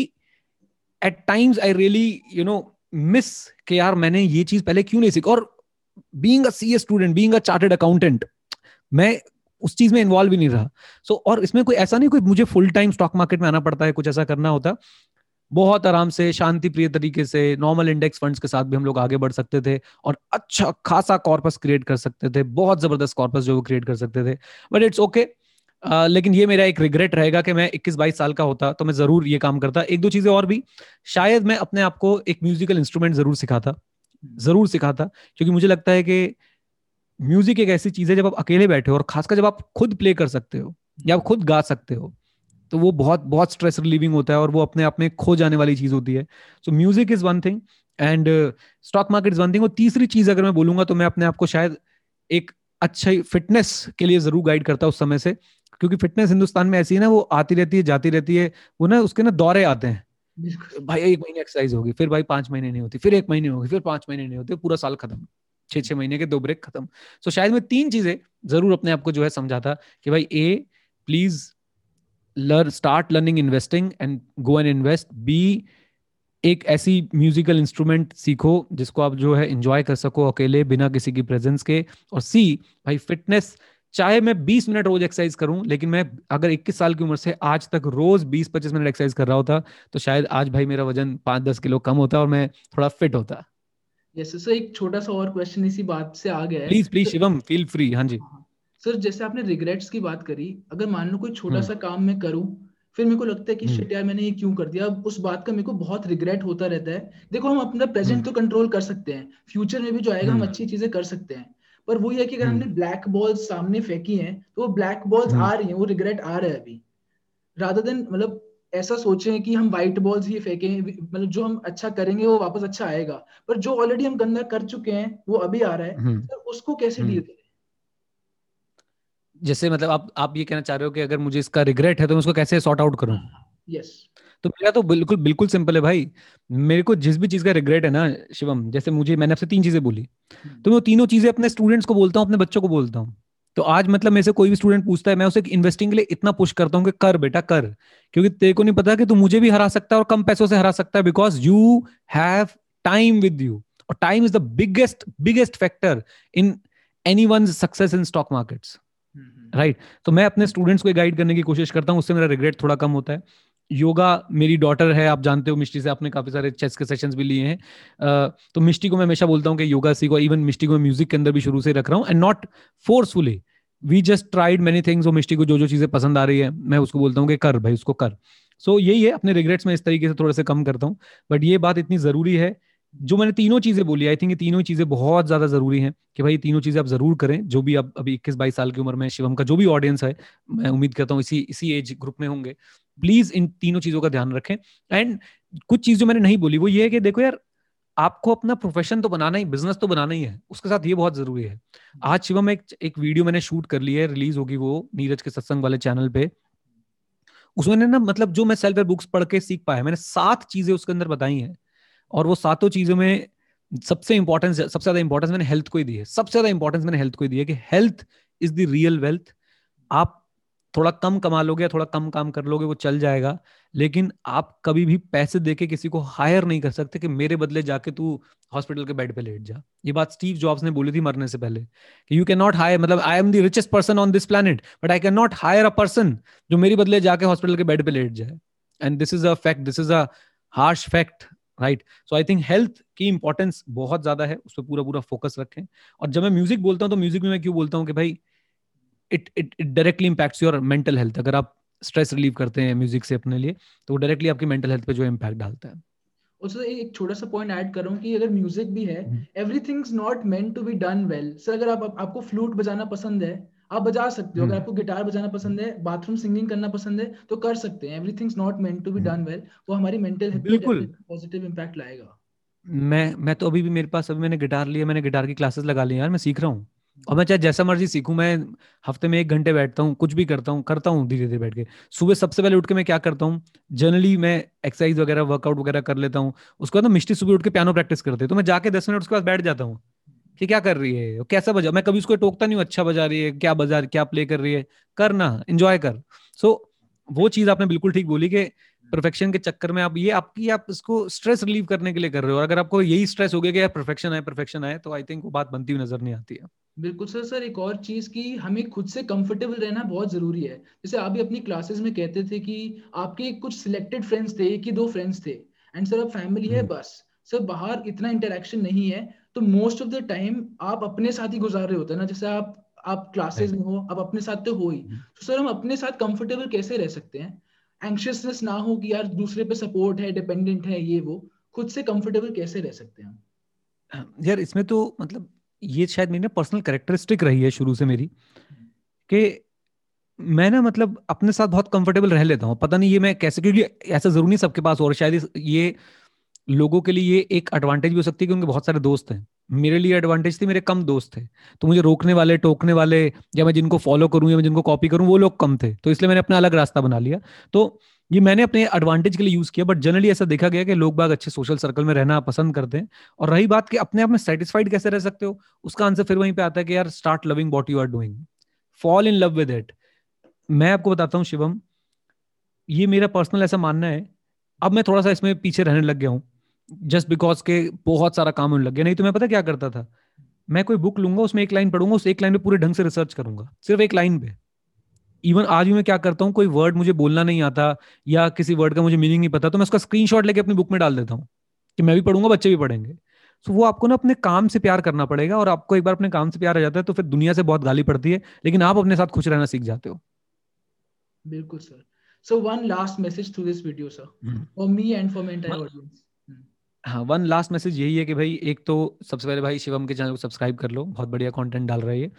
at times I really you know miss कि यार मैंने ये चीज पहले क्यों नहीं सीखी। और being a CA student, being a chartered accountant, मैं उस चीज में इन्वॉल्व ही नहीं रहा। सो और इसमें कोई ऐसा नहीं कोई मुझे फुल टाइम स्टॉक मार्केट में आना पड़ता है, कुछ ऐसा करना होता। बहुत आराम से, शांति प्रिय तरीके से, नॉर्मल इंडेक्स फंड्स के साथ भी हम लोग आगे बढ़ सकते थे, और अच्छा खासा कॉर्पस क्रिएट कर सकते थे, बहुत जबरदस्त कॉर्पस जो वो क्रिएट कर सकते थे। But it's okay. लेकिन ये मेरा एक रिग्रेट रहेगा कि मैं 21-22 साल का होता तो मैं जरूर ये काम करता। 1-2 चीजें और भी, शायद मैं अपने आप को एक म्यूजिकल इंस्ट्रूमेंट जरूर सिखाता, क्योंकि मुझे लगता है कि म्यूजिक एक ऐसी चीज है जब आप अकेले बैठे हो, और खासकर जब आप खुद प्ले कर सकते हो या आप खुद गा सकते हो, तो वो बहुत बहुत स्ट्रेस रिलीविंग होता है, और वो अपने आप में खो जाने वाली चीज होती है। So music is one thing, and stock market is one thing. और तीसरी चीज अगर मैं बोलूंगा तो मैं अपने आप को शायद एक अच्छी फिटनेस के लिए जरूर गाइड करता उस समय से, क्योंकि फिटनेस हिंदुस्तान में ऐसी है ना, वो आती रहती है, जाती रहती है, वो ना उसके ना दौरे आते हैं। भाई 1 महीने एक्सरसाइज होगी, फिर भाई 5 महीने नहीं होती, फिर 1 महीने होगी, फिर 5 महीने नहीं होते, पूरा साल खत्म। 6 महीने के 2 ब्रेक खत्म। तो शायद मैं 3 चीजें जरूर अपने आप को जो है समझाता कि भाई ए, please start learning investing and go and invest. B, एक ऐसी म्यूजिकल इंस्ट्रूमेंट सीखो जिसको आप जो है एंजॉय कर सको अकेले बिना किसी की प्रेजेंस के। और सी, भाई फिटनेस, चाहे मैं 20 मिनट रोज एक्सरसाइज करूं, लेकिन मैं अगर 21 साल की उम्र से आज तक रोज 20-25 मिनट एक्सरसाइज कर रहा होता तो शायद आज भाई मेरा वजन 5-10 किलो कम होता और मैं थोड़ा फिट होता। यस सर, एक छोटा सा और क्वेश्चन इसी बात से आ गया है। Please Shivam, feel free. हाँ जी सर, जैसे आपने रिग्रेट्स की बात करी, अगर मान लो कोई छोटा सा काम मैं करूं फिर मेरे को लगता है कि शिट यार मैंने ये क्यों कर दिया, अब उस बात का मेरे को बहुत रिग्रेट होता रहता है। देखो, हम अपना प्रेजेंट तो कंट्रोल कर सकते हैं, फ्यूचर में भी जो आएगा हम अच्छी चीजें कर सकते हैं, पर वो ये कि अगर हमने ब्लैक बॉल्स सामने फेंकी हैं तो वो ब्लैक बॉल्स आ रही हैं, वो रिग्रेट आ रहा है अभी, रादर देन मतलब ऐसा सोचें कि हम व्हाइट बॉल्स ही फेंकें, मतलब जो हम अच्छा करेंगे वो वापस अच्छा आएगा, पर जो ऑलरेडी हम गंदा कर चुके हैं वो अभी आ रहा है। सर उसको कैसे डील करें? जैसे मतलब आप ये कहना चाह रहे हो कि अगर मुझे इसका रिग्रेट है तो मैं उसको कैसे सॉर्ट आउट करूं? यस, तो मेरा तो बिल्कुल सिंपल है भाई। मेरे को जिस भी चीज का रिग्रेट है ना शिवम, जैसे मैंने आपसे 3 चीजें बोली, तो मैं वो तीनों चीजें अपने स्टूडेंट्स को बोलता हूँ, अपने बच्चों को बोलता हूँ। तो आज मतलब मेरे से कोई भी स्टूडेंट पूछता है, मैं उसे इन्वेस्टिंग के लिए इतना पुश करता हूँ कि कर बेटा कर, क्योंकि तेरे को नहीं पता कि तू मुझे भी हरा सकता है और कम पैसों से हरा सकता है, because you have time with you. और time is the biggest factor in anyone's success in stock markets, right. तो मैं अपने स्टूडेंट्स को गाइड करने की कोशिश करता हूँ, उससे मेरा रिग्रेट थोड़ा कम होता है। योगा, मेरी डॉटर है, आप जानते हो मिष्टी से आपने काफी सारे चेस के सेशंस भी लिए हैं, तो मिष्टी को मैं हमेशा बोलता हूँ कि योगा सीखो। इवन मिष्टी को मैं म्यूजिक के अंदर भी शुरू से रख रहा हूँ, and not forcefully, we just tried many things. और मिष्टी को जो चीजें पसंद आ रही है मैं उसको बोलता हूँ कि कर भाई, उसको कर। सो यही है, अपने रिग्रेट्स में इस तरीके से थोड़े से कम करता हूँ। बट ये बात इतनी जरूरी है, जो मैंने 3 चीजें बोली, आई थिंक ये 3 चीजें बहुत ज्यादा जरूरी हैं कि भाई 3 चीजें आप जरूर करें। जो भी आप अभी 21-22 साल की उम्र में, शिवम का जो भी ऑडियंस है, मैं उम्मीद करता हूँ इसी एज ग्रुप में होंगे, प्लीज इन 3 चीजों का ध्यान रखें। एंड कुछ चीज जो मैंने नहीं बोली वो ये है कि देखो यार, आपको अपना प्रोफेशन तो बनाना ही, बिजनेस तो बनाना ही है, उसके साथ ये बहुत जरूरी है। आज शिवम एक वीडियो मैंने शूट कर ली है, रिलीज होगी वो नीरज के सत्संग वाले चैनल पे। उसमें ना मतलब जो मैं सेल्फ हेल्प बुक्स पढ़ के सीख पाया, मैंने 7 चीजें उसके अंदर बताई हैं, और वो 7 चीजों में सबसे ज्यादा इंपॉर्टेंस मैंने हेल्थ को ही दी है। कि health is the real wealth. आप थोड़ा कम कमा लोगे, थोड़ा कम काम कर लोगे, वो चल जाएगा, लेकिन आप कभी भी पैसे देके किसी को हायर नहीं कर सकते कि मेरे बदले जाके तू हॉस्पिटल के बेड पे लेट जा। ये बात स्टीव जॉब्स ने बोली थी मरने से पहले कि यू कैन नॉट हायर, मतलब I am the richest person on this planet, but I can not hire a person जो मेरे बदले जाके हॉस्पिटल के बेड पे लेट जाए। And this is a fact, this is a harsh fact, right. So I think health की importance बहुत ज्यादा है, उस पर पूरा फोकस रखें। और जब मैं म्यूजिक बोलता हूँ तो म्यूजिक में मैं क्यों बोलता हूँ कि भाई it directly impacts your mental health. अगर आप स्ट्रेस रिलीव करते हैं म्यूजिक से अपने लिए, तो डायरेक्टली आपकी मेंटल हेल्थ पे जो इंपैक्ट डालता है। उससे एक छोटा सा पॉइंट ऐड कर रहा हूं कि अगर म्यूजिक भी है, everything is not meant to be done well. Sir अगर आपको फ्लूट बजाना पसंद है आप बजा सकते हो, अगर आपको गिटार बजाना पसंद है, बाथरूम सिंगिंग करना पसंद है तो कर सकते हैं। Everything is not meant to be done well, वो हमारी मेंटल हेल्थ पे पॉजिटिव इंपैक्ट लाएगा। मैं तो अभी भी मेरे पास, अभी मैंने गिटार लिया, मैंने गिटार की क्लासेस लगा ली यार, मैं सीख रहा हूं। और मैं चाहे जैसा मर्जी सीखूं, मैं हफ्ते में 1 घंटे बैठता हूँ, कुछ भी करता हूँ धीरे धीरे बैठ के। सुबह सबसे पहले उठ के मैं क्या करता हूँ, जनरली मैं एक्सरसाइज वगैरह वर्कआउट वगैरह कर लेता हूँ। उसके बाद मिष्टी सुबह उठ के पियानो प्रैक्टिस करते हैं, तो मैं जाके 10 मिनट उसके बाद बैठ जाता हूँ कि क्या कर रही है, कैसा बजा, मैं कभी उसको टोकता नहीं हूँ, अच्छा बजा रही है, क्या प्ले कर रही है, करना एंजॉय कर। सो वो चीज आपने बिल्कुल ठीक बोली कि परफेक्शन के चक्कर में आप इसको स्ट्रेस रिलीव करने के लिए कर रहे हो। अगर आपको यही स्ट्रेस हो गया कि यार परफेक्शन है, तो आई थिंक वो बात बनती हुई नजर नहीं आती है। बिल्कुल सर, एक और चीज की हमें खुद से कंफर्टेबल रहना बहुत जरूरी है। जैसे आप भी अपनी क्लासेस में कहते थे कि आपके कुछ सिलेक्टेड फ्रेंड्स थे, 1-2 फ्रेंड्स थे, एंड सर अब फैमिली है बस, सर बाहर इतना इंटरेक्शन नहीं है, तो मोस्ट ऑफ द टाइम आप अपने साथ ही गुजार रहे होते हैं ना। जैसे आप क्लासेस में हो, आप अपने साथ तो हो ही, तो सर हम अपने साथ कंफर्टेबल कैसे रह सकते हैं, एंक्शियसनेस ना हो कि यार दूसरे पे सपोर्ट है, डिपेंडेंट है, ये वो, खुद से कंफर्टेबल कैसे रह सकते हैं यार। इसमें तो मतलब ये शायद मेरी ना पर्सनल कैरेक्टरिस्टिक रही है शुरू से मेरी, कि मैं ना मतलब अपने साथ बहुत कंफर्टेबल रह लेता हूँ, पता नहीं ये मैं कैसे, क्योंकि ऐसा जरूरी नहीं सबके पास हो, और शायद ये लोगों के लिए ये एक एडवांटेज भी हो सकती है कि उनके बहुत सारे दोस्त हैं। मेरे लिए एडवांटेज थी मेरे कम दोस्त थे, तो मुझे रोकने वाले, टोकने वाले, या मैं जिनको फॉलो करूँ या मैं जिनको कॉपी करूँ वो लोग कम थे, तो इसलिए मैंने अपना अलग रास्ता बना लिया। तो ये मैंने अपने एडवांटेज के लिए यूज किया, बट जनरली ऐसा देखा गया कि लोग बाग अच्छे सोशल सर्कल में रहना पसंद करते हैं। और रही बात कि अपने आप में सेटिस्फाइड कैसे रह सकते हो, उसका आंसर फिर वहीं पे आता है कि यार start loving what you are doing, fall in love with it. मैं आपको बताता हूं शिवम, ये मेरा पर्सनल ऐसा मानना है, अब मैं थोड़ा सा इसमें पीछे रहने लग गया हूँ जस्ट बिकॉज के बहुत सारा काम होने लग गया। नहीं तो मैं पता क्या करता था, मैं कोई बुक लूंगा, उसमें एक लाइन पढ़ूंगा, उस एक लाइन पे पूरे ढंग से रिसर्च करूंगा, सिर्फ एक लाइन पे। इवन आज भी मैं क्या करता हूँ, कोई वर्ड मुझे बोलना नहीं आता या किसी वर्ड का मुझे मीनिंग नहीं पता, तो मैं उसका स्क्रीनशॉट लेके अपनी बुक में डाल देता हूँ कि मैं भी पढ़ूंगा, बच्चे भी पढ़ेंगे। तो वो आपको ना अपने काम से प्यार करना पड़ेगा, और आपको एक बार अपने काम से प्यार आ जाता है तो फिर दुनिया से बहुत गाली पड़ती है, लेकिन आप अपने साथ खुश रहना सीख जाते हो। बिल्कुल sir. So one last message through this video, sir, for me and for my entire audience. हाँ, वन लास्ट मैसेज यही है कि भाई, एक तो सबसे पहले भाई शिवम के चैनल को सब्सक्राइब कर लो, बहुत बढ़िया कंटेंट डाल रही है।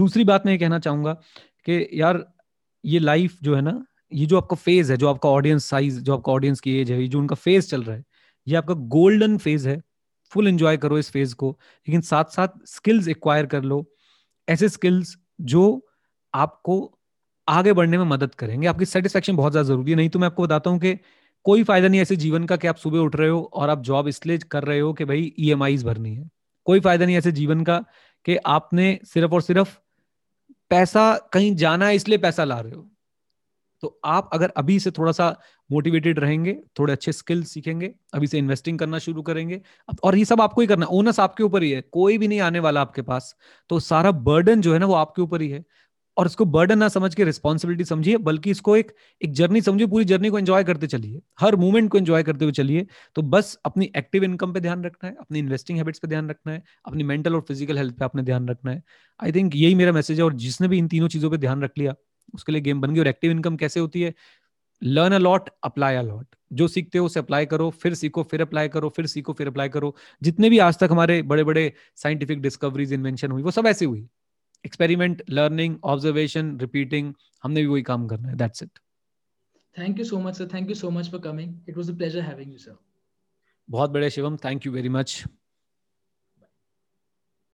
दूसरी बात मैं ये कहना चाहूंगा कि यार ये लाइफ जो है ना, ये जो आपका फेज है, जो आपका ऑडियंस साइज, जो आपका ऑडियंस की एज है, ये जो उनका फेज चल रहा है, ये आपका गोल्डन फेज है। फुल एंजॉय करो इस फेज को, लेकिन साथ साथ स्किल्स एक्वायर कर लो, ऐसे स्किल्स जो आपको आगे बढ़ने में मदद करेंगे। आपकी सेटिस्फेक्शन बहुत ज्यादा जरूरी है। नहीं तो मैं आपको बताता हूँ कि कोई फायदा नहीं ऐसे जीवन का कि आप सुबह उठ रहे हो और आप जॉब इसलिए कर रहे हो कि भाई EMIs भरनी है। कोई फायदा नहीं ऐसे जीवन का कि आपने सिर्फ और सिर्फ पैसा, कहीं जाना है इसलिए पैसा ला रहे हो। तो आप अगर अभी से थोड़ा सा मोटिवेटेड रहेंगे, थोड़े अच्छे स्किल्स सीखेंगे, अभी से इन्वेस्टिंग करना शुरू करेंगे, और ये सब आपको ही करना, ओनस आपके ऊपर ही है, कोई भी नहीं आने वाला आपके पास, तो सारा बर्डन जो है ना वो आपके ऊपर ही है। और इसको बर्डन ना समझ के रिस्पॉन्सिबिलिटी समझिए, बल्कि इसको एक जर्नी समझिए, पूरी जर्नी को एंजॉय करते चलिए, हर मोमेंट को एंजॉय करते हुए चलिए। तो बस अपनी एक्टिव इनकम पे ध्यान रखना है, अपनी इन्वेस्टिंग हैबिट्स पे ध्यान रखना है, अपनी मेंटल और फिजिकल हेल्थ पे आपने ध्यान रखना है। आई थिंक यही मेरा मैसेज है, और जिसने भी इन तीनों चीजों पर ध्यान रख लिया उसके लिए गेम बन गई। और एक्टिव इनकम कैसे होती है, learn a lot, apply a lot. जो सीखते हो उसे अप्लाई करो, फिर सीखो, फिर अप्लाई करो, फिर सीखो, फिर अप्लाई करो। जितने भी आज तक हमारे बड़े बड़े साइंटिफिक डिस्कवरीज, इन्वेंशन हुई, वो सब ऐसे हुई, एक्सपेरिमेंट, लर्निंग, ऑब्जर्वेशन, रिपीटिंग, हमने भी वही काम करना है। That's it. Thank you so much sir, thank you so much for coming, it was a pleasure having you sir. बहुत बढ़िया Shivam, thank you very much.